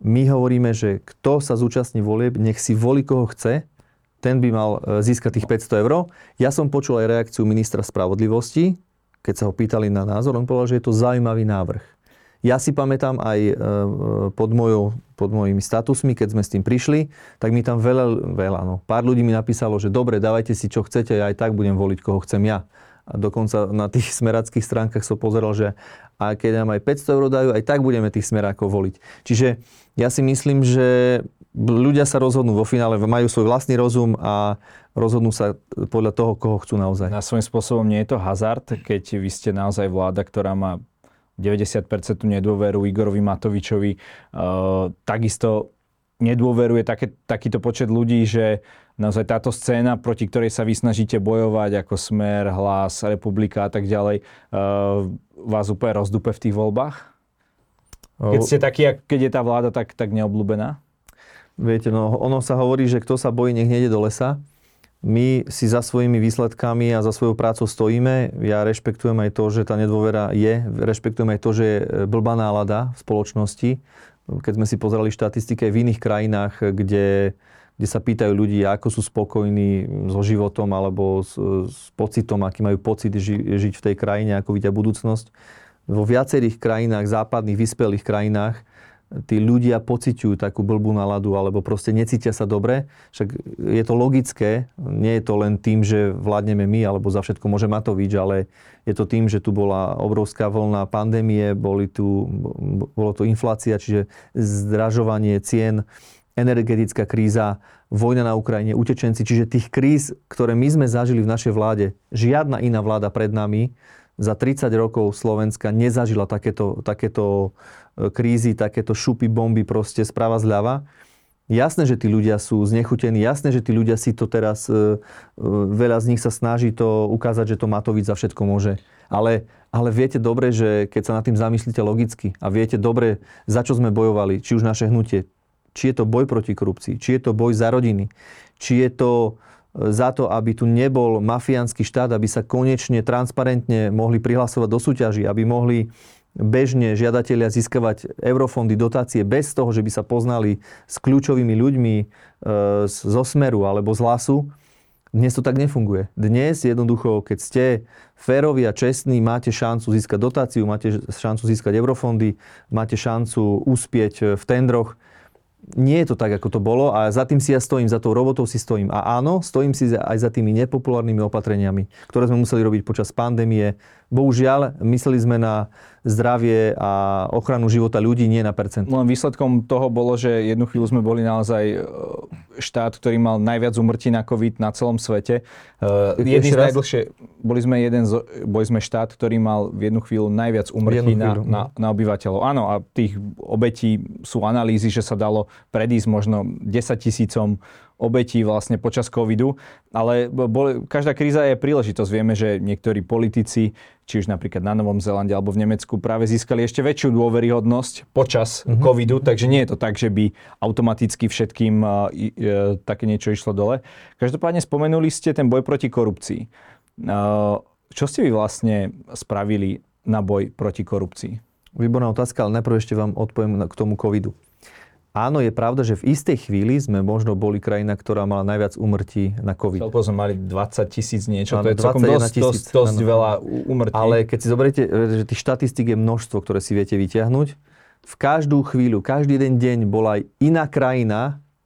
My hovoríme, že kto sa zúčastní volieb, nech si volí koho chce, ten by mal získať tých päťsto eur. Ja som počul aj reakciu ministra spravodlivosti, keď sa ho pýtali na názor, on povedal, že je to zaujímavý návrh. Ja si pamätám aj pod, mojou, pod mojimi statusmi, keď sme s tým prišli, tak mi tam veľa, veľa no, pár ľudí mi napísalo, že dobre, dávajte si čo chcete, ja aj tak budem voliť, koho chcem ja. A dokonca na tých smerackých stránkach som pozeral, že a keď nám aj päťsto eur dajú, aj tak budeme tých smerákov voliť. Čiže ja si myslím, že ľudia sa rozhodnú vo finále, majú svoj vlastný rozum a rozhodnú sa podľa toho, koho chcú naozaj. Na svojím spôsobom nie je to hazard, keď vy ste naozaj vláda, ktorá má deväťdesiat percent nedôveru Igorovi Matovičovi. E, takisto nedôveruje také, takýto počet ľudí, že naozaj táto scéna, proti ktorej sa vy snažíte bojovať, ako Smer, Hlas, Republika a tak ďalej, e, vás úplne rozdupe v tých voľbách? Keď ste takí, keď je tá vláda tak, tak neobľúbená? Viete, no ono sa hovorí, že kto sa bojí, nech nejde do lesa. My si za svojimi výsledkami a za svojou prácou stojíme. Ja rešpektujem aj to, že tá nedôvera je. Rešpektujem aj to, že je blbá nálada v spoločnosti. Keď sme si pozerali štatistiky v iných krajinách, kde, kde sa pýtajú ľudí, ako sú spokojní so životom alebo s, s pocitom, aký majú pocit ži, žiť v tej krajine, ako vidia budúcnosť. Vo viacerých krajinách, západných, vyspelých krajinách, tí ľudia pociťujú takú blbú náladu alebo proste necítia sa dobre. Však je to logické, nie je to len tým, že vládneme my alebo za všetko môže Matovič, ale je to tým, že tu bola obrovská vlna pandémie, boli tu, bolo tu inflácia, čiže zdražovanie cien, energetická kríza, vojna na Ukrajine, utečenci. Čiže tých kríz, ktoré my sme zažili v našej vláde, žiadna iná vláda pred nami za tridsať rokov Slovenska nezažila takéto, takéto krízy, takéto šupy, bomby proste správa zľava. Jasné, že tí ľudia sú znechutení, jasné, že tí ľudia si to teraz, veľa z nich sa snaží to ukázať, že to Matovič za všetko môže. Ale, ale viete dobre, že keď sa nad tým zamyslíte logicky a viete dobre, za čo sme bojovali, či už naše hnutie, či je to boj proti korupcii, či je to boj za rodiny, či je to za to, aby tu nebol mafiánsky štát, aby sa konečne transparentne mohli prihlasovať do súťaží, aby mohli bežne žiadatelia získavať eurofondy, dotácie bez toho, že by sa poznali s kľúčovými ľuďmi e, zo Smeru alebo z Hlasu. Dnes to tak nefunguje. Dnes jednoducho, keď ste férovi a čestní, máte šancu získať dotáciu, máte šancu získať eurofondy, máte šancu uspieť v tendroch. Nie je to tak, ako to bolo a za tým si ja stojím, za tou robotou si stojím. A áno, stojím si aj za tými nepopulárnymi opatreniami, ktoré sme museli robiť počas pandémie. Bohužiaľ, mysleli sme na zdravie a ochranu života ľudí, nie na percent. Len výsledkom toho bolo, že jednu chvíľu sme boli naozaj štát, ktorý mal najviac úmrtí na COVID na celom svete. Jedný z najdlhšie, boli sme, jeden z, boli sme štát, ktorý mal v jednu chvíľu najviac úmrtí na, na, na obyvateľov. Áno, a tých obetí sú analýzy, že sa dalo predísť možno desaťtisícom obetí vlastne počas covidu, ale bol, každá kríza je príležitosť. Vieme, že niektorí politici, či už napríklad na Novom Zélande alebo v Nemecku, práve získali ešte väčšiu dôveryhodnosť počas mm-hmm. covidu, takže nie je to tak, že by automaticky všetkým uh, uh, také niečo išlo dole. Každopádne spomenuli ste ten boj proti korupcii. Uh, čo ste vy vlastne spravili na boj proti korupcii? Výborná otázka, ale najprv ešte vám odpoviem k tomu covidu. Áno, je pravda, že v istej chvíli sme možno boli krajina, ktorá mala najviac úmrtí na covid. Celkovo sme mali dvadsať tisíc niečo, áno, to je celkom dosť, dosť, dosť veľa úmrtí. Ale keď si zoberiete, že tých štatistík je množstvo, ktoré si viete vyťahnuť, v každú chvíľu, každý jeden deň bola aj iná krajina,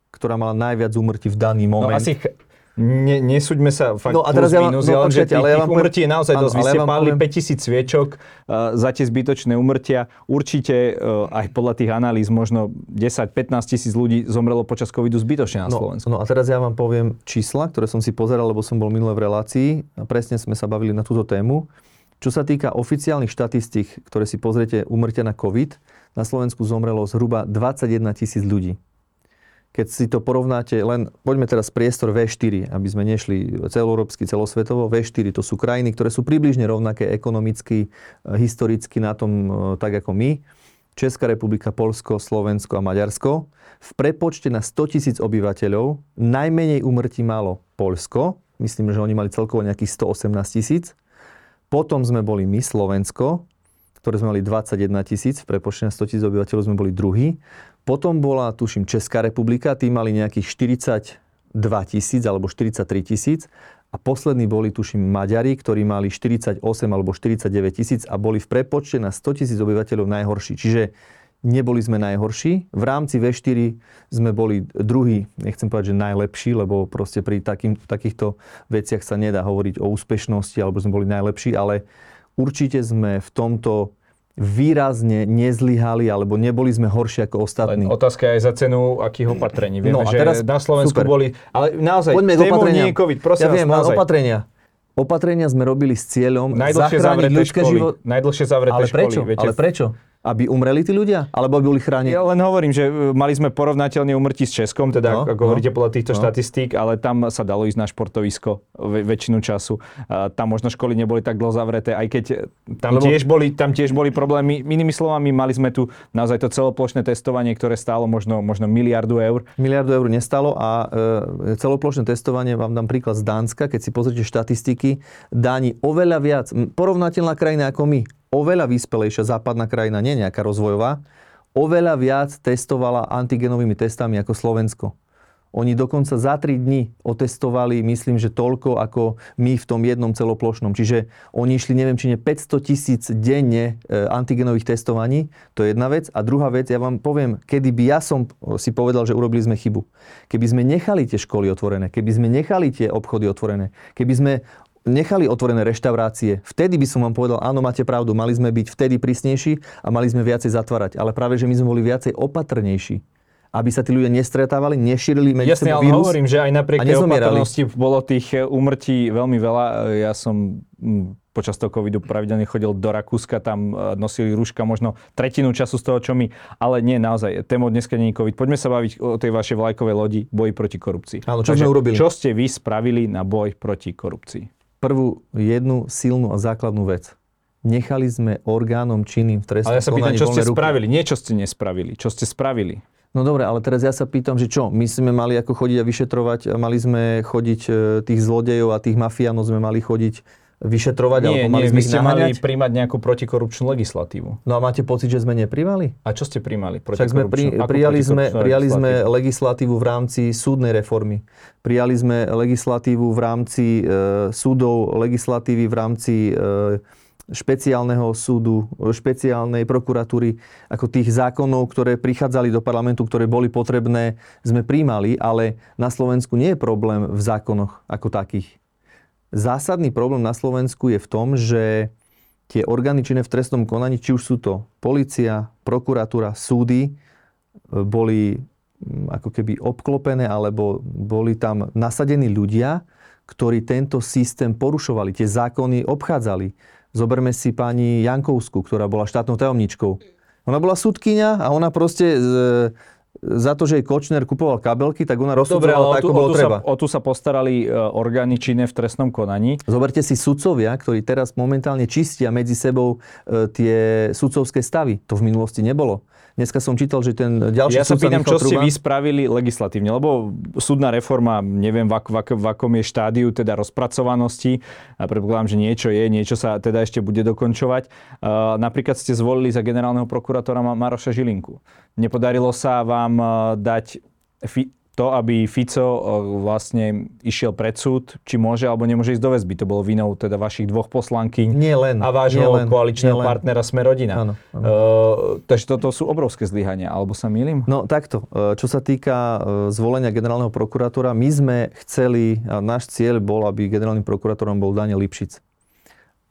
ktorá mala najviac úmrtí v daný moment. No asi... Ne, nesúďme sa fakt no, plus ja, minus, no, ale počkejte, že tých, ale ja tých úmrtí poviem, je naozaj dosť. Vy ste pálili päťtisíc sviečok uh, za tie zbytočné úmrtia. Určite uh, aj podľa tých analýz možno desať až pätnásť tisíc ľudí zomrelo počas covidu zbytočne na no, Slovensku. No a teraz ja vám poviem čísla, ktoré som si pozeral, lebo som bol minulé v relácii. A presne sme sa bavili na túto tému. Čo sa týka oficiálnych štatistík, ktoré si pozriete úmrtia na covid, na Slovensku zomrelo zhruba dvadsaťjeden tisíc ľudí. Keď si to porovnáte, len poďme teraz priestor vé štyri, aby sme nešli celoeurópsky, celosvetovo. vé štyri to sú krajiny, ktoré sú približne rovnaké ekonomicky, historicky na tom tak ako my. Česká republika, Poľsko, Slovensko a Maďarsko. V prepočte na sto tisíc obyvateľov najmenej úmrtí malo Poľsko. Myslím, že oni mali celkovo nejakých stoosemnásť tisíc. Potom sme boli my, Slovensko, ktoré sme mali dvadsaťjeden tisíc. V prepočte na sto tisíc obyvateľov sme boli druhý. Potom bola, tuším, Česká republika, tí mali nejakých štyridsaťdva tisíc alebo štyridsaťtri tisíc a poslední boli, tuším, Maďari, ktorí mali štyridsaťosem alebo štyridsaťdeväť tisíc a boli v prepočte na sto tisíc obyvateľov najhorší. Čiže neboli sme najhorší. V rámci vé štyri sme boli druhý, nechcem povedať, že najlepší, lebo proste pri takým, takýchto veciach sa nedá hovoriť o úspešnosti alebo sme boli najlepší, ale určite sme v tomto výrazne nezlyhali, alebo neboli sme horší ako ostatní. Len otázka je za cenu akých opatrení. Vieme, no, a teraz, že na Slovensku super. Boli... Ale naozaj, tému nie je COVID. Prosím ja vás, viem, naozaj. Opatrenia. Opatrenia sme robili s cieľom zachrániť ľudské život. Najdlhšie zavreté školy. Viete? Ale prečo? Aby umreli tí ľudia? Alebo aby boli chránení? Ja len hovorím, že mali sme porovnateľne úmrtí s Českom, teda no, ako no, hovoríte podľa týchto no. štatistík, ale tam sa dalo ísť na športovisko väčšinu času. A tam možno školy neboli tak dlho zavreté, aj keď tam, Lebo... tiež boli, tam tiež boli problémy. Inými slovami, mali sme tu naozaj to celoplošné testovanie, ktoré stálo možno, možno miliardu eur. Miliardu eur nestalo a e, celoplošné testovanie, vám dám príklad z Dánska, keď si pozrite štatistiky, Dáni oveľa viac, porovnateľná krajina ako my, oveľa vyspelejšia západná krajina, nie nejaká rozvojová, oveľa viac testovala antigenovými testami ako Slovensko. Oni dokonca za tri dni otestovali, myslím, že toľko ako my v tom jednom celoplošnom. Čiže oni išli, neviem, či nie päťsto tisíc denne antigenových testovaní. To je jedna vec. A druhá vec, ja vám poviem, kedy by ja som si povedal, že urobili sme chybu. Keby sme nechali tie školy otvorené, keby sme nechali tie obchody otvorené, keby sme nechali otvorené reštaurácie. Vtedy by som vám povedal, áno, máte pravdu, mali sme byť vtedy prísnejší a mali sme viacej zatvárať. Ale práve, že my sme boli viacej opatrnejší, aby sa tí ľudia nestretávali, nešírili medzi sebou vírus. Jasne, ale hovorím, že aj napriek tej opatrnosti bolo tých úmrtí veľmi veľa. Ja som počas toho covidu pravidelne chodil do Rakúska, tam nosili rúška možno tretinu času z toho, čo my. Ale nie, naozaj, téma dneska nie je covid. Poďme sa baviť o tej vašej vlajkovej lodi boji proti korupcii. Áno, čo Takže, sme urobili? Čo ste vy spravili na boj proti korupcii? Prvú jednu silnú a základnú vec. Nechali sme orgánom činným v trestnom konaní voľné ruky. Ale ja sa pýtam, čo ste ruky. spravili, nie čo ste nespravili, čo ste spravili. No dobre, ale teraz ja sa pýtam, že čo? My sme mali ako chodiť a vyšetrovať, mali sme chodiť tých zlodejov a tých mafiánov sme mali chodiť vyšetrovať, nie, alebo mali nie, sme ich naháňať? Mali príjmať nejakú protikorupčnú legislatívu. No a máte pocit, že sme nepríjmali? A čo ste príjmali protikorupčnú? Pri, prijali sme, prijali legislatívu? sme legislatívu v rámci súdnej reformy. Prijali sme legislatívu v rámci e, súdov, legislatívy v rámci e, špeciálneho súdu, špeciálnej prokuratúry, ako tých zákonov, ktoré prichádzali do parlamentu, ktoré boli potrebné, sme príjmali, ale na Slovensku nie je problém v zákonoch ako takých. Zásadný problém na Slovensku je v tom, že tie orgány činné v trestnom konaní, či už sú to polícia, prokuratúra, súdy, boli ako keby obklopené, alebo boli tam nasadení ľudia, ktorí tento systém porušovali, tie zákony obchádzali. Zoberme si pani Jankovsku, ktorá bola štátnou tajomničkou. Ona bola sudkyňa a ona proste za to, že jej Kočner kupoval kabelky, tak ona rozsudzovala tak, ako bolo treba. Sa, o tu sa postarali orgány činné v trestnom konaní. Zoberte si sudcovia, ktorí teraz momentálne čistia medzi sebou e, tie sudcovské stavy. To v minulosti nebolo. Dneska som čítal, že ten ďalší ja sudca Michal Truba... Ja sa pýtam, čo Truba... ste vy spravili legislatívne, lebo súdna reforma, neviem, v, ak, v akom je štádiu teda rozpracovanosti. A predpokladám, že niečo je, niečo sa teda ešte bude dokončovať. E, napríklad ste zvolili za generálneho prokurátora Maroša Žilinku. Nepodarilo sa vám dať to, aby Fico vlastne išiel pred súd, či môže alebo nemôže ísť do väzby. To bolo vinou teda vašich dvoch poslankyň len, a vášho len, koaličného partnera Sme rodina. Áno, áno. E, takže toto sú obrovské zlyhania, alebo sa mýlim? No takto, čo sa týka zvolenia generálneho prokurátora, my sme chceli, a náš cieľ bol, aby generálnym prokurátorom bol Daniel Lipšic.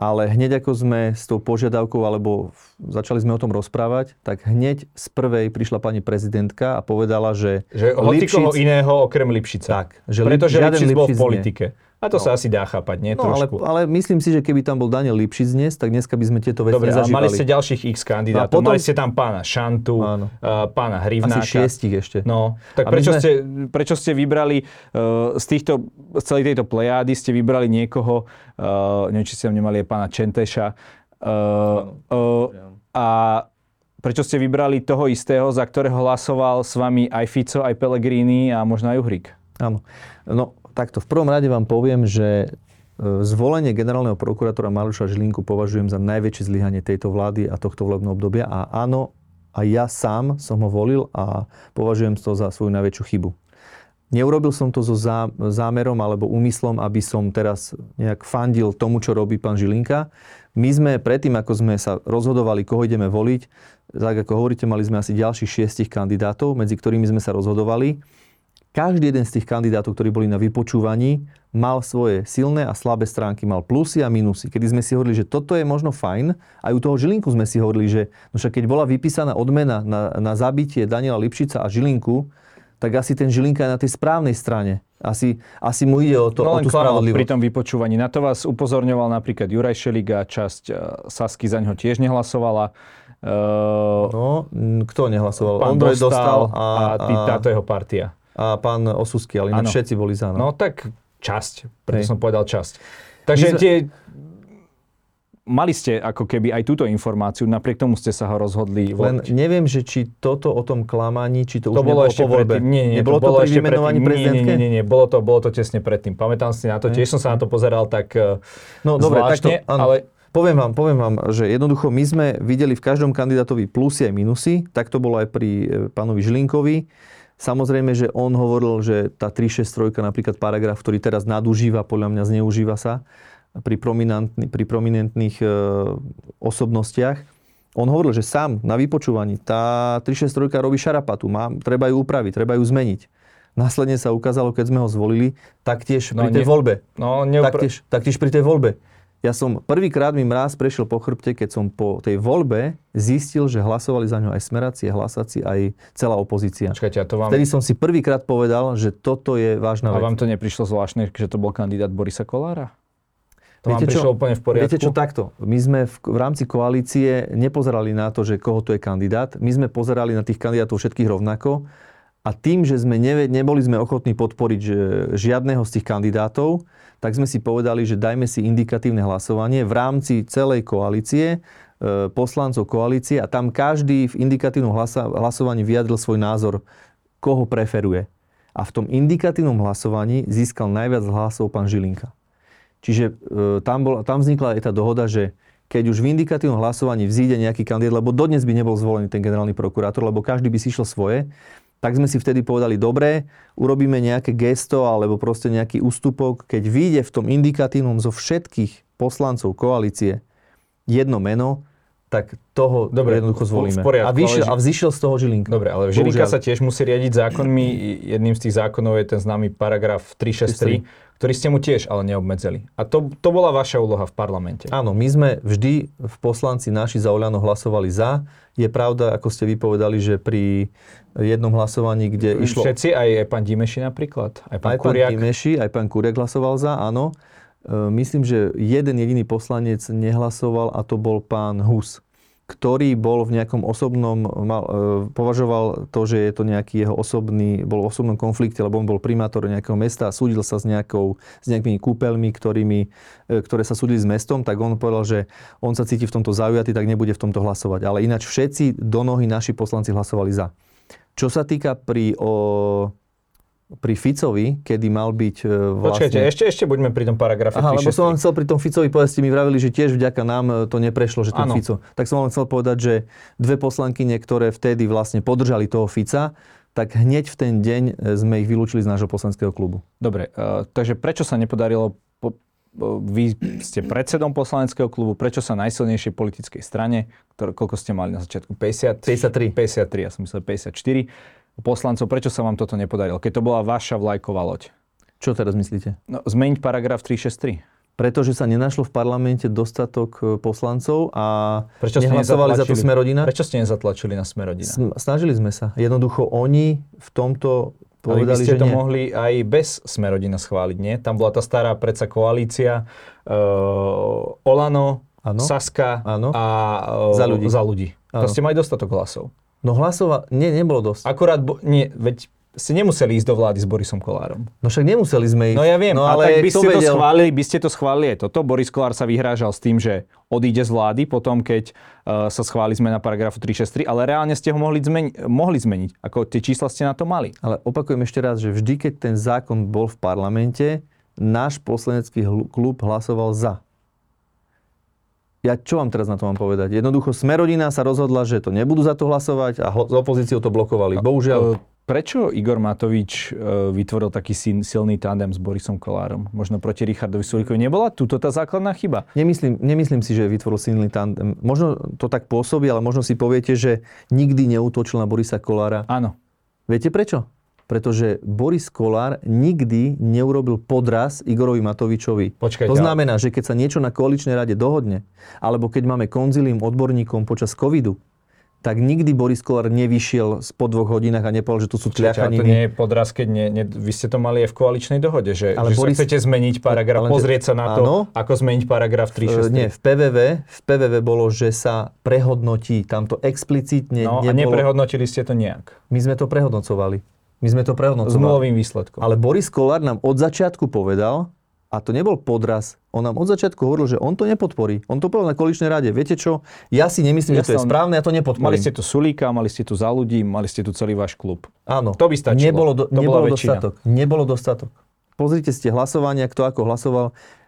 Ale hneď ako sme s tou požiadavkou, alebo začali sme o tom rozprávať, tak hneď z prvej prišla pani prezidentka a povedala, že... Že Lipšic... iného okrem Lipšica. Tak. Že Pretože Lipšic bol v politike. Nie. A to no. sa asi dá chápať, nie? No, ale, ale myslím si, že keby tam bol Daniel Lipšic dnes, tak dneska by sme tieto veci nezažívali. Dobre, mali ste ďalších x kandidátov. Potom... Mali ste tam pána Šantu, uh, pána Hrivnáka. Asi šiestich ešte. No, tak prečo, sme... ste, prečo ste vybrali uh, z týchto, z celej tejto plejády ste vybrali niekoho, uh, neviem, či ste tam nemali aj pána Čenteša. Uh, uh, a prečo ste vybrali toho istého, za ktorého hlasoval s vami aj Fico, aj Pellegrini a možno aj Uhrík? Áno. No, takto, v prvom rade vám poviem, že zvolenie generálneho prokurátora Maroša Žilinku považujem za najväčšie zlyhanie tejto vlády a tohto volebného obdobia. A áno, aj ja sám som ho volil a považujem to za svoju najväčšiu chybu. Neurobil som to so zámerom alebo úmyslom, aby som teraz nejak fandil tomu, čo robí pán Žilinka. My sme predtým, ako sme sa rozhodovali, koho ideme voliť, tak ako hovoríte, mali sme asi ďalších šiestich kandidátov, medzi ktorými sme sa rozhodovali. Každý jeden z tých kandidátov, ktorí boli na vypočúvaní, mal svoje silné a slabé stránky, mal plusy a minusy. Kedy sme si hovorili, že toto je možno fajn, aj u toho Žilinku sme si hovorili, že no však keď bola vypísaná odmena na, na zabitie Daniela Lipšica a Žilinku, tak asi ten Žilinka je na tej správnej strane. Asi, asi mu ide o, to, no o tú spravodlivosť. Pri tom vypočúvaní. Na to vás upozorňoval napríklad Juraj Šeliga, časť Sasky za ňoho tiež nehlasovala. No, kto nehlasoval? Ondrej dostal a, a, a táto jeho partia. A pán Osusky, ale inak všetci boli za. No tak časť, preto som povedal časť. Takže sme... tie... Mali ste ako keby aj túto informáciu, napriek tomu ste sa ho rozhodli voliť. Len neviem, že či toto o tom klamaní, či to, to už nebolo po voľbe. Nie, nie, nebolo to, to pri vymenovaní prezidentke? Nie, nie, nie, bolo to, bolo to tesne predtým. Pamätám si na to, tiež som sa na to pozeral tak no, dobre, zvláštne, takto, ale... Poviem vám, poviem vám, že jednoducho my sme videli v každom kandidátovi plusy aj minusy, tak to bolo aj pri pánovi Žilinkovi. Samozrejme, že on hovoril, že tá tri šesť tri, napríklad paragraf, ktorý teraz nadužíva, podľa mňa zneužíva sa pri, pri prominentných e, osobnostiach. On hovoril, že sám na vypočúvaní tá tri šesť tri robí šarapatu, má, treba ju upraviť, treba ju zmeniť. Následne sa ukázalo, keď sme ho zvolili, taktiež no, pri tej ne, voľbe. No, neupra- taktiež, taktiež pri tej voľbe. Ja som prvýkrát mi mráz prešiel po chrbte, keď som po tej voľbe zistil, že hlasovali za ňo aj smeráci, aj hlasáci, aj celá opozícia. Počkajte, to vám... Vtedy som si prvýkrát povedal, že toto je vážna vec. A vám to neprišlo zvláštne, že to bol kandidát Borisa Kollára? To viete vám prišlo čo? Úplne v poriadku? Viete čo, takto. My sme v, v rámci koalície nepozerali na to, že koho to je kandidát. My sme pozerali na tých kandidátov všetkých rovnako. A tým, že sme ne, neboli sme ochotní podporiť žiadneho z tých kandidátov, tak sme si povedali, že dajme si indikatívne hlasovanie v rámci celej koalície, e, poslancov koalície a tam každý v indikatívnom hlasa, hlasovaní vyjadril svoj názor, koho preferuje. A v tom indikatívnom hlasovaní získal najviac hlasov pán Žilinka. Čiže e, tam, bol, tam vznikla aj tá dohoda, že keď už v indikatívnom hlasovaní vzíde nejaký kandidát, lebo dodnes by nebol zvolený ten generálny prokurátor, lebo každý by si išiel svoje, tak sme si vtedy povedali, dobre, urobíme nejaké gesto alebo proste nejaký ústupok, keď vyjde v tom indikatívnom zo všetkých poslancov koalície jedno meno, tak toho dobre, jednoducho zvolíme. Poriadku, a, vyšiel, ale... a vzýšiel z toho Žilinka. Dobre, ale Žilinka sa tiež musí riadiť zákonmi. Jedným z tých zákonov je ten známy paragraf tri šesť tri, ktorý ste mu tiež ale neobmedzili. A to, to bola vaša úloha v parlamente. Áno, my sme vždy v poslanci naši za OĽaNO hlasovali za. Je pravda, ako ste vypovedali, že pri jednom hlasovaní, kde išlo... Všetci, aj, aj pán Dimeši napríklad. Aj pán, aj pán Dimeši, aj pán Kuriak hlasoval za, áno. Myslím, že jeden jediný poslanec nehlasoval a to bol pán Hus. ktorý bol v nejakom osobnom, mal, považoval to, že je to nejaký jeho osobný, bol v osobnom konflikte, lebo on bol primátor nejakého mesta a súdil sa s, nejakou, s nejakými kúpeľmi, ktorými, ktoré sa súdili s mestom, tak on povedal, že on sa cíti v tomto zaujatý, tak nebude v tomto hlasovať. Ale ináč všetci do nohy naši poslanci hlasovali za. Čo sa týka pri... O, pri Ficovi, kedy mal byť vlastne... Počkajte, ešte, ešte buďme pri tom paragrafe. Aha, lebo som vám chcel pri tom Ficovi povedať, ste mi vravili, že tiež vďaka nám to neprešlo, že ten ano. Fico. Tak som vám chcel povedať, že dve poslankyne, ktoré vtedy vlastne podržali toho Fica, tak hneď v ten deň sme ich vylúčili z nášho poslanského klubu. Dobre, uh, takže prečo sa nepodarilo, po, uh, vy ste predsedom poslaneckého klubu, prečo sa najsilnejšej politickej strane, ktoré, koľko ste mali na začiatku? päťdesiat, päťdesiattri. päťdesiattri, ja som myslel päťdesiatštyri. Poslancov, prečo sa vám toto nepodarilo, keď to bola vaša vlajková loď? Čo teraz myslíte? No, zmeniť paragraf tri šesť tri. Pretože sa nenašlo v parlamente dostatok poslancov a prečo nehlasovali za to Smer rodina. Prečo ste nezatlačili na Smer rodina? Snažili sme sa. Jednoducho oni v tomto povedali, že nie. Ale by ste to nie. Mohli aj bez Smer rodina schváliť, nie? Tam bola tá stará predsa koalícia uh, OĽaNO, Saska ano. a uh, Za ľudí. Za ľudí. To ste mali dostatok hlasov. No hlasova... Nie, nebolo dosť. Akurát... Bo... Nie, veď ste nemuseli ísť do vlády s Borisom Kollárom. No však nemuseli sme ísť. No ja viem, no, ale tak by ste, to schválili, by ste to schválili aj toto. Boris Kollár sa vyhrážal s tým, že odíde z vlády potom, keď uh, sa schváli zmena paragrafu tri šesť tri, ale reálne ste ho mohli, zmeni- mohli zmeniť. Ako tie čísla ste na to mali. Ale opakujem ešte raz, že vždy, keď ten zákon bol v parlamente, náš poslanecký klub hlasoval za. Ja čo vám teraz na to mám povedať? Jednoducho Smer rodina sa rozhodla, že to nebudú za to hlasovať a hlo- s opozíciou to blokovali. Bohužiaľ. Prečo Igor Matovič vytvoril taký silný tandem s Borisom Kollárom? Možno proti Richardovi Sulíkovi nebola túto tá základná chyba? Nemyslím, nemyslím si, že vytvoril silný tandem. Možno to tak pôsobí, ale možno si poviete, že nikdy neútočil na Borisa Kollára. Áno. Viete prečo? Pretože Boris Kollár nikdy neurobil podraz Igorovi Matovičovi. Počkajte, to znamená, že keď sa niečo na koaličnej rade dohodne, alebo keď máme konzílium odborníkom počas covidu, tak nikdy Boris Kollár nevyšiel po dvoch hodinách a nepovedal, že to sú tľachaniny. To nie je podraz, keď nie, nie, vy ste to mali aj v koaličnej dohode, že, ale že Boris... sa chcete zmeniť paragraf, ale, pozrieť sa na to, áno, ako zmeniť paragraf tri šesť tri. Nie, v pé vé vé, v pé vé vé bolo, že sa prehodnotí, tam to explicitne no, nebolo. No a neprehodnotili ste to nejak. My sme to prehodnocovali. My sme to prehodnocovali. S nulovým výsledkom. Ale Boris Kollár nám od začiatku povedal, a to nebol podraz, on nám od začiatku hovoril, že on to nepodporí. On to povedal na koaličnej rade. Viete čo? Ja si nemyslím, ja že to je správne, ja to nepodporím. Mali ste tu Sulíka, mali ste tu Za ľudí, mali ste tu celý váš klub. Áno. To by stačilo. Nebolo, do, to nebolo dostatok. Nebolo dostatok. Pozrite ste hlasovania, kto ako hlasoval.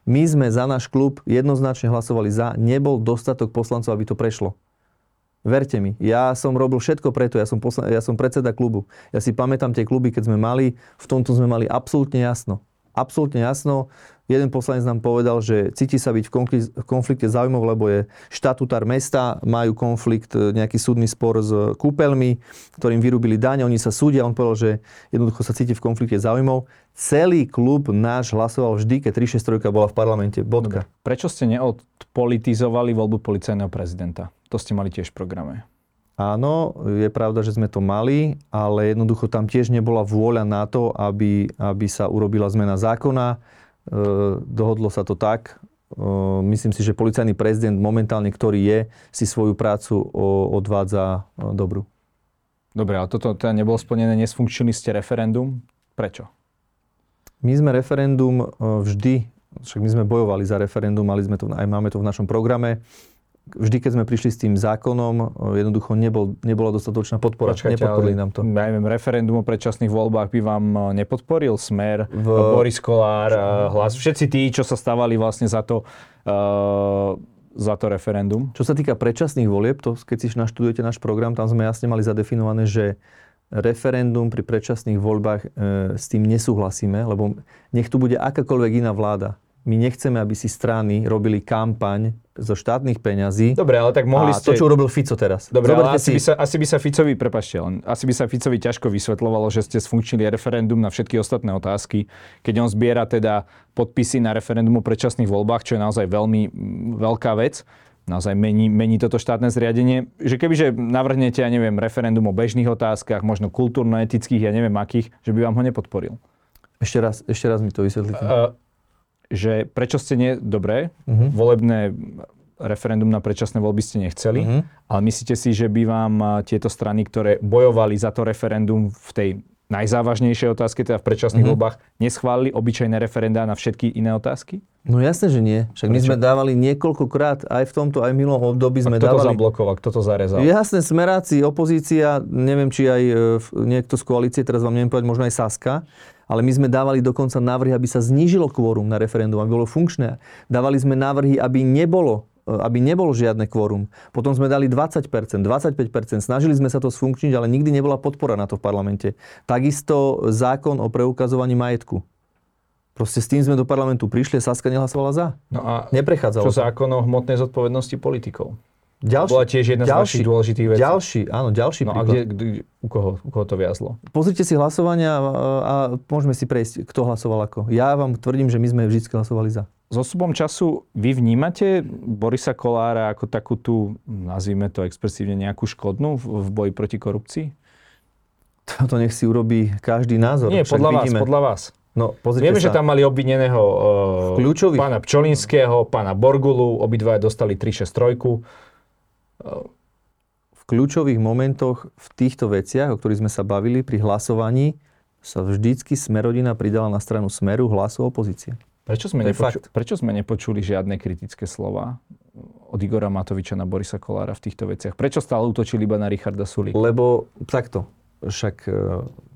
My sme za náš klub jednoznačne hlasovali za. Nebol dostatok poslancov, aby to prešlo. Verte mi, ja som robil všetko preto, ja som, posl- ja som predseda klubu. Ja si pamätám tie kluby, keď sme mali, v tomto sme mali absolútne jasno. Absolútne jasno. Jeden poslanec nám povedal, že cíti sa byť v, konflik- v konflikte záujmov, lebo je štatutár mesta, majú konflikt, nejaký súdny spor s kúpeľmi, ktorým vyrúbili daň, oni sa súdia. On povedal, že jednoducho sa cíti v konflikte záujmov. Celý klub náš hlasoval vždy, keď tri šesť tri bola v parlamente. Bodka. Prečo ste neodpolitizovali voľbu policajného prezidenta? To ste mali tiež v programe. Áno, je pravda, že sme to mali, ale jednoducho tam tiež nebola vôľa na to, aby, aby sa urobila zmena zákona. E, dohodlo sa to tak. E, myslím si, že policajný prezident momentálne, ktorý je, si svoju prácu o, odvádza dobrú. Dobre, ale toto teda nebolo splnené, nesfunkčili ste referendum. Prečo? My sme referendum vždy, však my sme bojovali za referendum, mali sme to, aj máme to v našom programe. Vždy, keď sme prišli s tým zákonom, jednoducho nebol, nebola dostatočná podpora. Počkajte, nepodporili nám to. Ja neviem, referendum o predčasných voľbách by vám nepodporil Smer, v... Boris Kollár, Hlas, všetci tí, čo sa stávali vlastne za to, uh, za to referendum. Čo sa týka predčasných volieb, to keď si naštudujete náš program, tam sme jasne mali zadefinované, že referendum pri predčasných voľbách e, s tým nesúhlasíme, lebo nech tu bude akákoľvek iná vláda. My nechceme, aby si strany robili kampaň zo štátnych peňazí. Dobre, ale tak mohli ste... A to, čo urobil Fico teraz. Dobre, ale asi, si... by sa, asi by sa Ficovi, prepáčte, len, asi by sa Ficovi ťažko vysvetľovalo, že ste sfunkčili referendum na všetky ostatné otázky, keď on zbiera teda podpisy na referendum o predčasných voľbách, čo je naozaj veľmi veľká vec. Naozaj mení, mení toto štátne zriadenie. Že kebyže navrhnete, ja neviem, referendum o bežných otázkach, možno kultúrno-etických, ja neviem akých, že by vám ho nepodporil. Ešte raz, ešte raz mi to vysvetlite. Uh, že prečo ste nie... Dobre, uh-huh. volebné referendum na predčasné voľby ste nechceli, uh-huh. ale myslíte si, že by vám tieto strany, ktoré bojovali za to referendum v tej najzávažnejšej otázke, teda v predčasných uh-huh. voľbách, neschválili obyčajné referendá na všetky iné otázky? No jasné, že nie. Však my sme dávali niekoľkokrát, aj v tomto, aj v minulom období sme dávali... Kto to zablokoval? Kto to zarezal? Jasné, Smeráci, opozícia, neviem, či aj niekto z koalície, teraz vám neviem povedať, možno aj Saska, ale my sme dávali dokonca návrhy, aby sa znížilo kvórum na referendum, aby bolo funkčné. Dávali sme návrhy, aby nebolo, aby nebolo žiadne kvórum. Potom sme dali dvadsať percent, dvadsaťpäť percent. Snažili sme sa to sfunkčniť, ale nikdy nebola podpora na to v parlamente. Takisto zákon o preukazovaní majetku. Proste s tým sme do parlamentu prišli, Saska nehlasovala za. No a neprechádzalo. Čo zákon o hmotnej zodpovednosti politikov? Ďalší, bola tiež jedna ďalší, z našich dôležitých vecí. Ďalší, áno, ďalší no príklad. No a kde, kde, u, koho, u koho to viazlo? Pozrite si hlasovania a, a môžeme si prejsť, kto hlasoval ako. Ja vám tvrdím, že my sme vždy hlasovali za. S odstupom času vy vnímate Borisa Kollára ako takú tú, nazvime to expresívne, nejakú škodnú v, v boji proti korupcii? Toto nech si urobí každý názor. Nie, podľa vás, podľa vás. No, vieme, sa. Že tam mali obvineného uh, pána Pčolinského, pána Borgulu, obidvaja dostali tri šesť tri. V kľúčových momentoch v týchto veciach, o ktorých sme sa bavili pri hlasovaní, sa vždycky Smerodina pridala na stranu Smeru, Hlasu, opozície. Prečo sme, nepoču- prečo sme nepočuli žiadne kritické slova od Igora Matoviča na Borisa Kollára v týchto veciach? Prečo stále útočili iba na Richarda Sulíka? Lebo takto. Však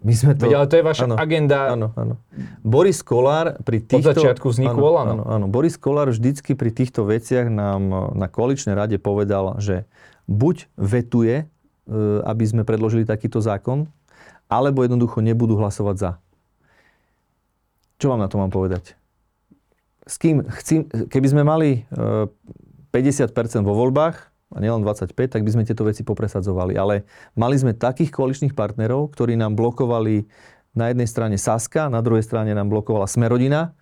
my sme to... Ale to je vaša áno, agenda. Áno, áno. Boris Kollár pri týchto... Od začiatku vzniku OĽaNO. Áno, áno. Boris Kollár vždycky pri týchto veciach nám na koaličnej rade povedal, že buď vetuje, aby sme predložili takýto zákon, alebo jednoducho nebudú hlasovať za. Čo vám na to mám povedať? S kým chcím... Keby sme mali päťdesiat percent vo voľbách, a nielen dvadsaťpäť, tak by sme tieto veci popresadzovali. Ale mali sme takých koaličných partnerov, ktorí nám blokovali na jednej strane Saska, na druhej strane nám blokovala Smerodina.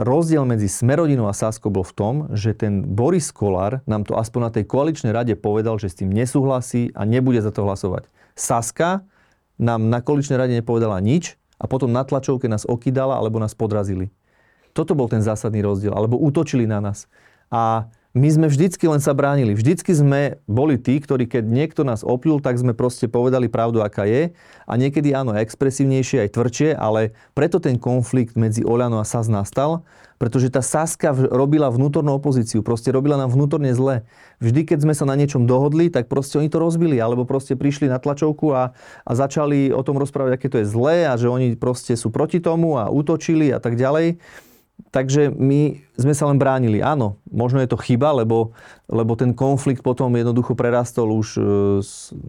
Rozdiel medzi Smerodinou a Saskou bol v tom, že ten Boris Kollár nám to aspoň na tej koaličnej rade povedal, že s tým nesúhlasí a nebude za to hlasovať. Saska nám na koaličnej rade nepovedala nič a potom na tlačovke nás okydala alebo nás podrazili. Toto bol ten zásadný rozdiel. Alebo útočili na nás. A my sme vždycky len sa bránili. Vždycky sme boli tí, ktorí keď niekto nás opľul, tak sme proste povedali pravdu, aká je. A niekedy áno, expresívnejšie, aj tvrdšie, ale preto ten konflikt medzi OĽaNO a es a es nastal, pretože tá Saska robila vnútornú opozíciu, proste robila nám vnútorne zle. Vždy, keď sme sa na niečom dohodli, tak proste oni to rozbili, alebo proste prišli na tlačovku a, a začali o tom rozprávať, aké to je zlé a že oni proste sú proti tomu a útočili a tak ďalej. Takže my sme sa len bránili. Áno, možno je to chyba, lebo, lebo ten konflikt potom jednoducho prerastol už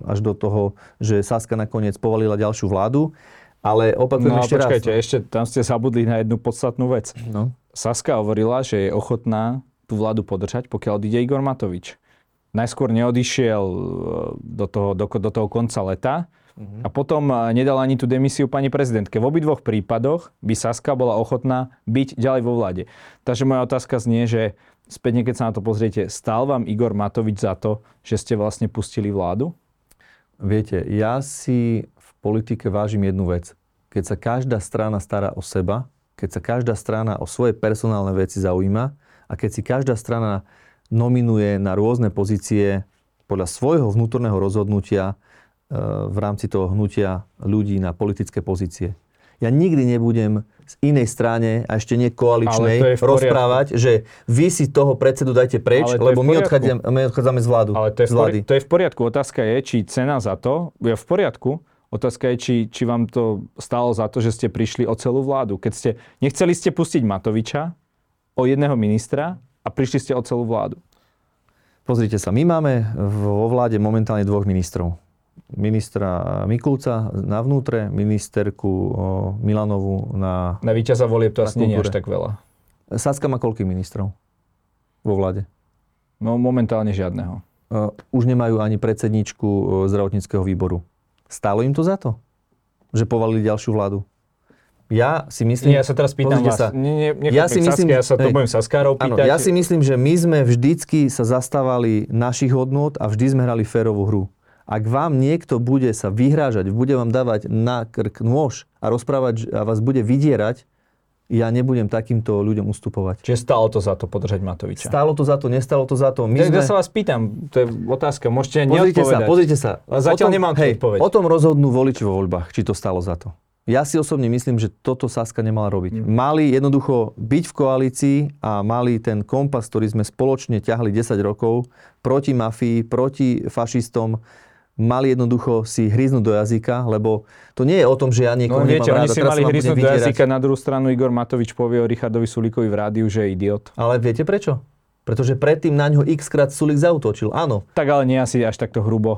až do toho, že Saska nakoniec povalila ďalšiu vládu. Ale opakujem no, ešte raz. No počkajte, ešte tam ste zabudli na jednu podstatnú vec. No. Saska hovorila, že je ochotná tú vládu podržať, pokiaľ odíde Igor Matovič. Najskôr neodišiel do toho, do, do toho konca leta. A potom nedala ani tú demisiu pani prezidentke. V obidvoch prípadoch by Saska bola ochotná byť ďalej vo vláde. Takže moja otázka znie, že späť keď sa na to pozriete, stál vám Igor Matovič za to, že ste vlastne pustili vládu? Viete, ja si v politike vážim jednu vec. Keď sa každá strana stará o seba, keď sa každá strana o svoje personálne veci zaujíma a keď si každá strana nominuje na rôzne pozície podľa svojho vnútorného rozhodnutia v rámci toho hnutia ľudí na politické pozície. Ja nikdy nebudem z inej strane, a ešte nie koaličnej, rozprávať, že vy si toho predsedu dajte preč, lebo my odchádzame, my odchádzame z vládu. Ale to je, vlády. To je v poriadku. Otázka je, či cena za to je v poriadku. Otázka je, či, či vám to stálo za to, že ste prišli o celú vládu. Keď ste nechceli ste pustiť Matoviča, o jedného ministra a prišli ste o celú vládu. Pozrite sa, my máme vo vláde momentálne dvoch ministrov. Ministra Mikulca na vnútre, ministerku Milanovu na... Na víťaza volieb to asi nie je až tak veľa. Saska má koľkých ministrov vo vláde? No momentálne žiadneho. Už nemajú ani predsedničku zdravotníckeho výboru. Stálo im to za to, že povalili ďalšiu vládu? Ja si myslím... Nie, ja sa teraz pýtam vás. Sa, ne, ne, ja si myslím, Saska, ja sa to budem Saskárov pýtať. Áno, ja si myslím, že my sme vždycky sa zastávali našich hodnôt a vždy sme hrali férovú hru. Ak vám niekto bude sa vyhrážať, bude vám dávať na krk nôž a rozprávať a vás bude vydierať, ja nebudem takýmto ľuďom ustupovať. Čiže stálo to za to podržať Matoviča? Stálo to za to, nestalo to za to. My tak sme... ja sa vás pýtam, to je otázka, môžete pozrite neodpovedať. Pozrite sa, pozrite sa. Zatiaľ tom, nemám hej, odpoveď. O tom rozhodnú voliči vo voľbách, či to stálo za to. Ja si osobne myslím, že toto Saska nemala robiť. Mm. Mali jednoducho byť v koalícii a mali ten kompas, ktorý sme spoločne ťahli desať rokov proti mafii, proti fašistom, mali jednoducho si hryznúť do jazyka, lebo to nie je o tom, že ja niekoho nemám rád. No viete, oni si mali hryznúť do jazyka, na druhú stranu Igor Matovič povie o Richardovi Sulíkovi v rádiu, že je idiot. Ale viete prečo? Pretože predtým na ňo x-krát Sulík zautočil, áno. Tak ale nie asi až takto hrubo.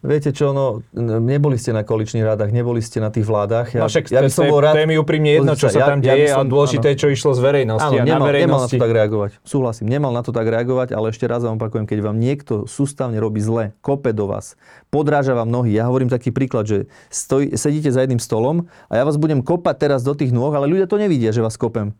E... Viete čo, no, neboli ste na koaličných radách, neboli ste na tých vládach. Ja, no však, ja by som bol rád... to je mi úprimne jedno, čo sa tam deje, a dôležité, čo išlo z verejnosti a na verejnosti. Nemal na to tak reagovať, súhlasím, nemal na to tak reagovať, ale ešte raz vám opakujem, keď vám niekto sústavne robí zle, kope do vás, podráža vám nohy. Ja hovorím taký príklad, že stoj, sedíte za jedným stolom a ja vás budem kopať teraz do tých nôh, ale ľudia to nevidia, že vás kopem.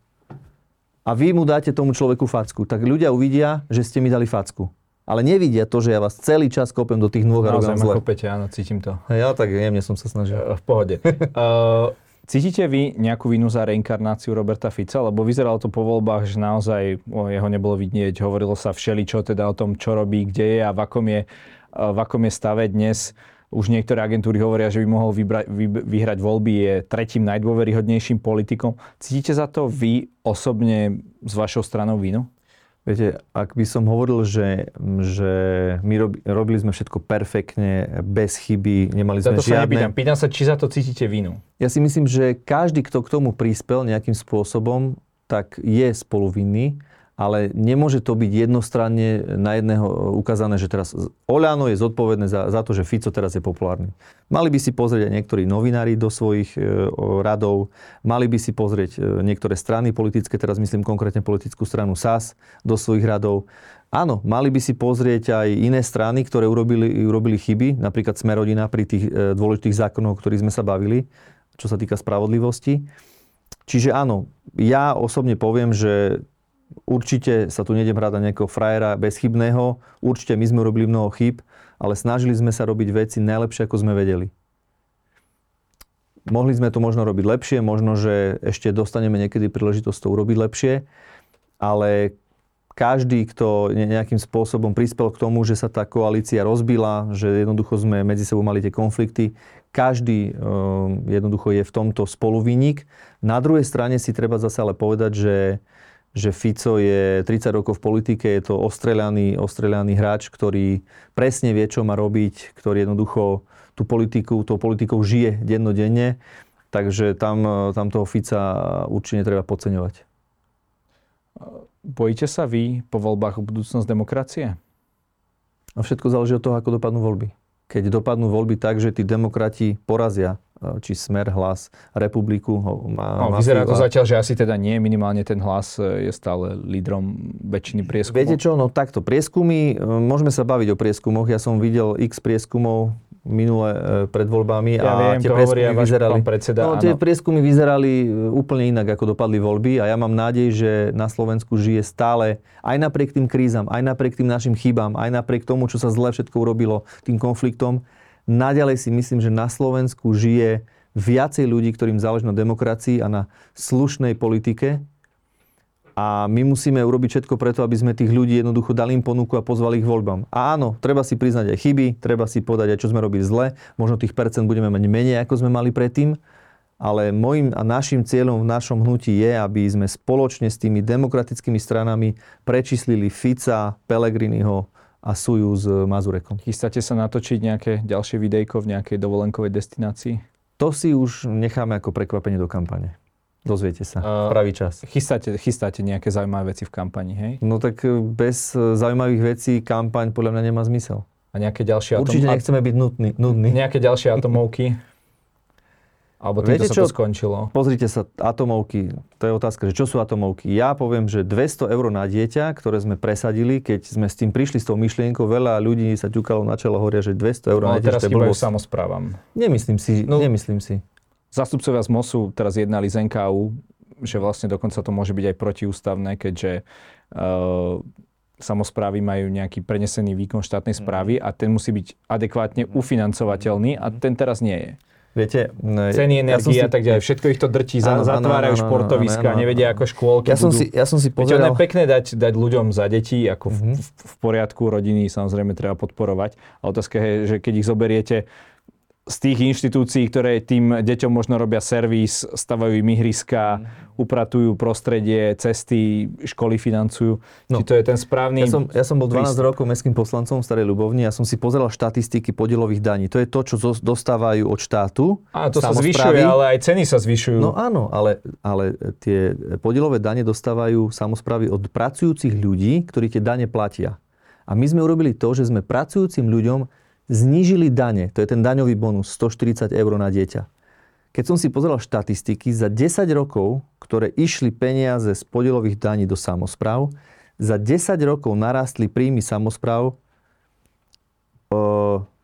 A vy mu dáte tomu človeku facku, tak ľudia uvidia, že ste mi dali facku. Ale nevidia to, že ja vás celý čas kopem do tých nôh a robím zle. Naozaj ma kopete, áno, cítim to. Ja tak jemne som sa snažil. V pohode. uh, cítite vy nejakú vinu za reinkarnáciu Roberta Fica? Lebo vyzeralo to po voľbách, že naozaj o, jeho nebolo vidieť, hovorilo sa všeličo, teda o tom, čo robí, kde je a v akom je, v akom je stave dnes. Už niektoré agentúry hovoria, že by mohol vybra- vy- vyhrať voľby, je tretím najdôveryhodnejším politikom. Cítite za to vy osobne z vašou stranou vinu? Viete, ak by som hovoril, že, že my rob- robili sme všetko perfektne, bez chyby, nemali sme žiadne... Za to sa nepýtam. Pýtam sa, či za to cítite vinu. Ja si myslím, že každý, kto k tomu prispel nejakým spôsobom, tak je spoluvinný. Ale nemôže to byť jednostranne na jedného ukázané, že teraz OĽaNO je zodpovedné za, za to, že Fico teraz je populárny. Mali by si pozrieť aj niektorí novinári do svojich e, radov, mali by si pozrieť e, niektoré strany politické, teraz myslím konkrétne politickú stranu es á es do svojich radov. Áno, mali by si pozrieť aj iné strany, ktoré urobili, urobili chyby, napríklad Smer rodina pri tých e, dôležitých zákonoch, o ktorých sme sa bavili, čo sa týka spravodlivosti. Čiže áno, ja osobne poviem, že určite sa tu nejdem hrať na nejakého frajera bezchybného. Určite my sme robili mnoho chýb, ale snažili sme sa robiť veci najlepšie, ako sme vedeli. Mohli sme to možno robiť lepšie, možno, že ešte dostaneme niekedy príležitosť to urobiť lepšie, ale každý, kto nejakým spôsobom prispel k tomu, že sa tá koalícia rozbila, že jednoducho sme medzi sebou mali tie konflikty, každý um, jednoducho je v tomto spoluvinník. Na druhej strane si treba zase ale povedať, že že Fico je tridsať rokov v politike, je to ostrelaný, ostrelaný hráč, ktorý presne vie, čo má robiť, ktorý jednoducho tú politiku, tou politikou žije dennodenne. Takže tam, tam toho Fica určite treba podceňovať. Bojíte sa vy po voľbách o budúcnosť demokracie? A všetko záleží od toho, ako dopadnú voľby. Keď dopadnú voľby tak, že tí demokrati porazia či Smer, Hlas, Republiku. Má, no, má vyzerá to zatiaľ, že asi teda nie. Minimálne ten Hlas je stále lídrom väčšiny prieskumov. Viete čo, no takto. Prieskumy, môžeme sa baviť o prieskumoch. Ja som videl x prieskumov minule pred voľbami ja a viem, tie prieskumy vyzerali. Predseda, no, tie prieskumy vyzerali úplne inak, ako dopadli voľby a ja mám nádej, že na Slovensku žije stále aj napriek tým krízam, aj napriek tým našim chybám, aj napriek tomu, čo sa zle všetko urobilo, tým konfliktom. Naďalej si myslím, že na Slovensku žije viacej ľudí, ktorým záleží na demokracii a na slušnej politike. A my musíme urobiť všetko preto, aby sme tých ľudí jednoducho dali im ponuku a pozvali ich voľbám. A áno, treba si priznať aj chyby, treba si povedať aj, čo sme robili zle. Možno tých percent budeme mať menej, ako sme mali predtým. Ale môjim a našim cieľom v našom hnutí je, aby sme spoločne s tými demokratickými stranami prečíslili Fica, Pellegriniho a Suju s Mazurekom. Chystáte sa natočiť nejaké ďalšie videjko v nejakej dovolenkovej destinácii? To si už necháme ako prekvapenie do kampane. Dozviete sa uh, pravý čas. Chystáte, chystáte nejaké zaujímavé veci v kampani, hej? No tak bez zaujímavých vecí kampaň podľa mňa nemá zmysel. A nejaké ďalšie atom... Určite nechceme byť nudní. nudní. Nejaké ďalšie atomovky? Alebo týmto sa to skončilo? Pozrite sa, atomovky, to je otázka, že čo sú atomovky? Ja poviem, že dvesto eur na dieťa, ktoré sme presadili, keď sme s tým prišli s tou myšlienkou, veľa ľudí sa ťukalo na čelo, hovoria, že dvesto eur no, na dieťa. Ale teraz chýbajú samosprávam. Nemyslím si, no, nemyslím si. Zástupcovia z MOSu teraz jednali z en ká ú, že vlastne dokonca to môže byť aj protiústavné, keďže uh, samosprávy majú nejaký prenesený výkon štátnej správy a ten musí byť adekvátne ufinancovateľný a ten teraz nie je. Viete, ceny energií a tak ďalej. Všetko ich to drtí, áno, zatvárajú áno, áno, športoviska, áno, áno, nevedia ako škôlky ja budú. Som si, ja som si pozeral... Veď ono je pekné dať, dať ľuďom za deti, ako v, mm-hmm. v, v poriadku, rodiny samozrejme treba podporovať. A otázka je, že keď ich zoberiete z tých inštitúcií, ktoré tým deťom možno robia servis, stavajú im ihriska, mm. upratujú prostredie, cesty, školy financujú. No. Či to je ten správny... Ja som, ja som bol dvanásť prístup. Rokov mestským poslancom v Starej Ľubovni a som si pozeral štatistiky podielových daní. To je to, čo dostávajú od štátu. Áno, to sa zvyšuje, ale aj ceny sa zvyšujú. No áno, ale, ale tie podielové dane dostávajú samosprávy od pracujúcich ľudí, ktorí tie dane platia. A my sme urobili to, že sme pracujúcim ľuďom znížili dane, to je ten daňový bonus, stoštyridsať eur na dieťa. Keď som si pozeral štatistiky, za desať rokov, ktoré išli peniaze z podielových daní do samospráv, za desať rokov narastli príjmy samospráv e,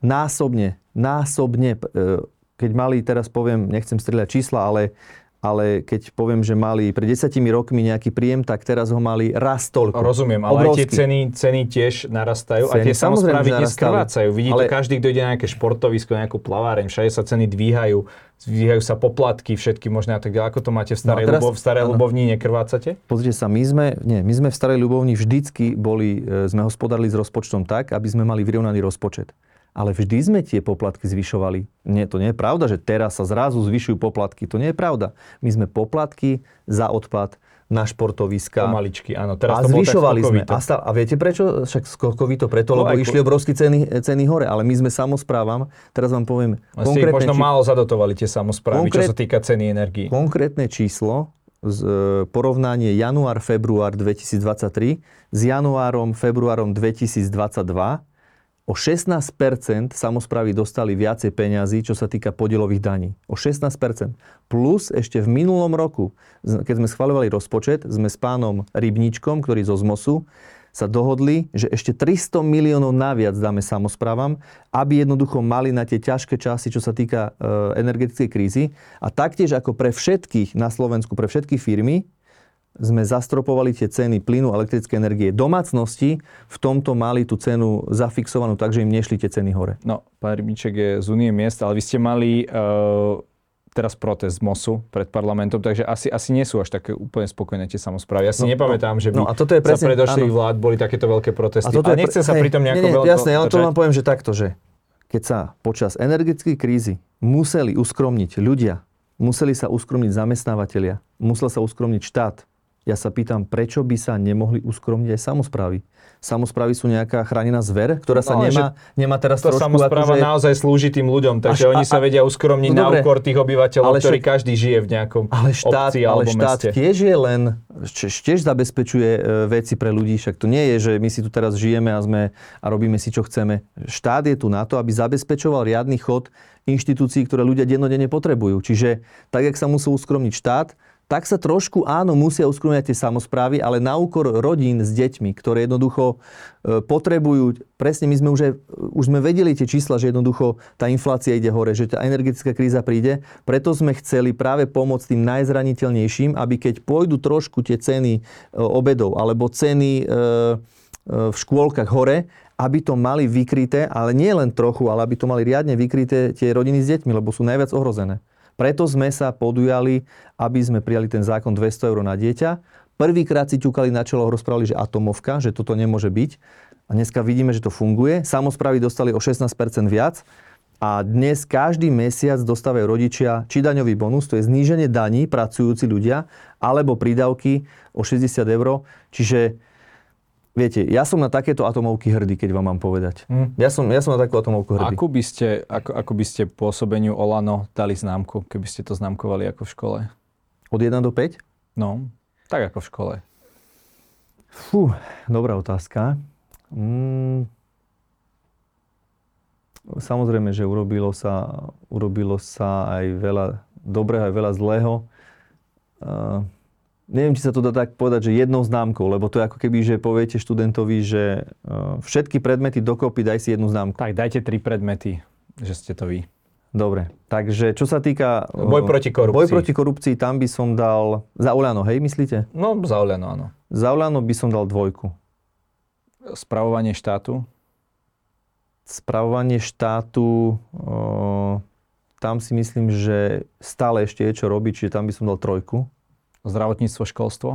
násobne, násobne, e, keď mali, teraz poviem, nechcem strieľať čísla, ale, ale keď poviem, že mali pred desiatimi rokmi nejaký príjem, tak teraz ho mali raz toľko. Rozumiem, ale obrovský. Aj tie ceny, ceny tiež narastajú ceny, a tie samozprávy tiež strácajú. Vidí ale... to každý, kto ide na nejaké športovisko, nejakú plaváreň, všade sa ceny dvíhajú, dvíhajú sa poplatky, všetky možné a tak ďalej. Ako to máte v Starej, no teraz, Ľubov, v Starej Ľubovni, nekrvácate? Pozrite sa, my sme, nie, my sme v Starej Ľubovni vždycky boli, sme hospodárili s rozpočtom tak, aby sme mali vyrovnaný rozpočet. Ale vždy sme tie poplatky zvyšovali. Nie, to nie je pravda, že teraz sa zrazu zvyšujú poplatky. To nie je pravda. My sme poplatky za odpad na športoviska. Pomaličky, áno. Teraz a to zvyšovali sme. A, stav, a viete prečo? Však skokovito preto, no, lebo išli obrovské ceny, ceny hore. Ale my sme samosprávam, teraz vám poviem... Ale ste ich možno či... málo zadotovali tie samosprávy, konkrét, čo sa týka ceny energií. Konkrétne číslo, z, porovnanie január-február dvetisícdvadsaťtri s januárom-februárom dvetisícdvadsaťdva o šestnásť percent samosprávy dostali viacej peňazí, čo sa týka podielových daní. O šestnásť percent. Plus ešte v minulom roku, keď sme schvaľovali rozpočet, sme s pánom Rybničkom, ktorý zo ZMOSu, sa dohodli, že ešte tristo miliónov naviac dáme samosprávam, aby jednoducho mali na tie ťažké časy, čo sa týka e, energetickej krízy. A taktiež ako pre všetkých na Slovensku, pre všetky firmy, sme zastropovali tie ceny plynu, elektrické energie. Domácnosti v tomto mali tú cenu zafixovanú, takže im nešli tie ceny hore. No, pán Rybniček je z Únie miest, ale vy ste mali uh, teraz protest z MOSu pred parlamentom, takže asi, asi nie sú až také úplne spokojné tie samosprávy. Ja si no, nepamätám, že by no, a toto je presne, za predošlých vlád boli takéto veľké protesty. A, a nechcem pre... sa pri tom nejako veľa... Jasné, ja to vám poviem, že takto, že keď sa počas energetickej krízy museli uskromniť ľudia, museli sa uskromniť zamestnávateľia, musel sa uskromniť štát. Ja sa pýtam, prečo by sa nemohli uskromniť aj samosprávy? Samosprávy sú nejaká chránená zver, ktorá sa no, nemá, nemá teraz trošku... Tá samospráva akože... naozaj slúži tým ľuďom, takže a, oni sa vedia uskromniť no, na úkor tých obyvateľov, ktorí štát, každý žije v nejakom ale štát, obci alebo ale štát meste. Tiež je len, tiež zabezpečuje veci pre ľudí, však to nie je, že my si tu teraz žijeme a, sme, a robíme si, čo chceme. Štát je tu na to, aby zabezpečoval riadny chod inštitúcií, ktoré ľudia dennodenne potrebujú. Čiže tak, jak sa musel uskromniť štát, tak sa trošku, áno, musia uskromňať tie samosprávy, ale na úkor rodín s deťmi, ktoré jednoducho potrebujú, presne my sme už, aj, už sme vedeli tie čísla, že jednoducho tá inflácia ide hore, že tá energetická kríza príde, preto sme chceli práve pomôcť tým najzraniteľnejším, aby keď pôjdu trošku tie ceny obedov alebo ceny v škôlkach hore, aby to mali vykryté, ale nie len trochu, ale aby to mali riadne vykryté tie rodiny s deťmi, lebo sú najviac ohrozené. Preto sme sa podujali, aby sme prijali ten zákon dvesto eur na dieťa. Prvýkrát si ťukali na čelo, rozprávali, že atomovka, že toto nemôže byť. A dneska vidíme, že to funguje. Samosprávy dostali o šestnásť percent viac. A dnes každý mesiac dostávajú rodičia či daňový bonus, to je zníženie daní, pracujúci ľudia, alebo prídavky o šesťdesiat eur. Čiže, viete, ja som na takéto atomovky hrdý, keď vám mám povedať. Mm. Ja, som, ja som na takú atomovku hrdý. Ako by ste, ako, ako by ste pôsobeniu OĽaNO dali známku, keby ste to známkovali ako v škole? Od jeden do päť? No, tak ako v škole. Fú, dobrá otázka. Mm. Samozrejme, že urobilo sa, urobilo sa aj veľa dobrého, aj veľa zlého. Uh, Neviem, či sa to dá tak povedať, že jednou známkou, lebo to je ako keby, že poviete študentovi, že všetky predmety dokopy daj si jednu známku. Tak, dajte tri predmety, že ste to vy. Dobre, takže čo sa týka... Boj proti korupcii. Boj proti korupcii, tam by som dal... Za OĽaNO, hej, myslíte? No, za OĽaNO, áno. Za OĽaNO by som dal dvojku. Spravovanie štátu? Spravovanie štátu... O... tam si myslím, že stále ešte je čo robiť, čiže tam by som dal trojku. Zdravotníctvo, školstvo?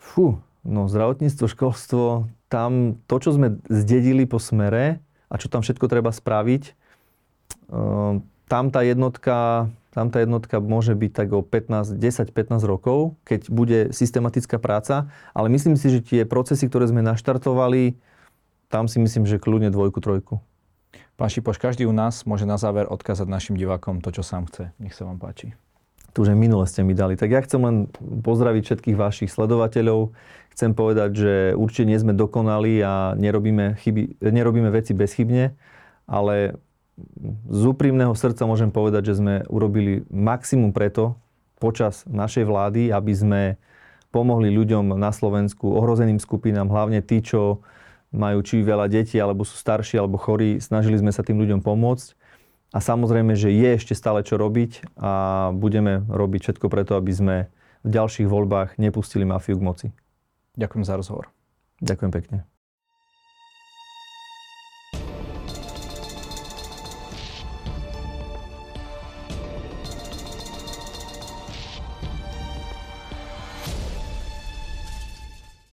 Fú, no zdravotníctvo, školstvo, tam to, čo sme zdedili po Smere a čo tam všetko treba spraviť, tam tá jednotka, tam tá jednotka môže byť tak o pätnásť, desať pätnásť rokov, keď bude systematická práca, ale myslím si, že tie procesy, ktoré sme naštartovali, tam si myslím, že kľudne dvojku, trojku. Pán Šipoš, každý u nás môže na záver odkázať našim divákom to, čo sám chce. Nech sa vám páči. To už aj minule ste mi dali. Tak ja chcem len pozdraviť všetkých vašich sledovateľov. Chcem povedať, že určite nie sme dokonali a nerobíme, chyby, nerobíme veci bezchybne, ale z úprimného srdca môžem povedať, že sme urobili maximum preto počas našej vlády, aby sme pomohli ľuďom na Slovensku, ohrozeným skupinám, hlavne tí, čo majú či veľa detí, alebo sú starší, alebo chorí. Snažili sme sa tým ľuďom pomôcť. A samozrejme, že je ešte stále čo robiť a budeme robiť všetko preto, aby sme v ďalších voľbách nepustili mafiu k moci. Ďakujem za rozhovor. Ďakujem pekne.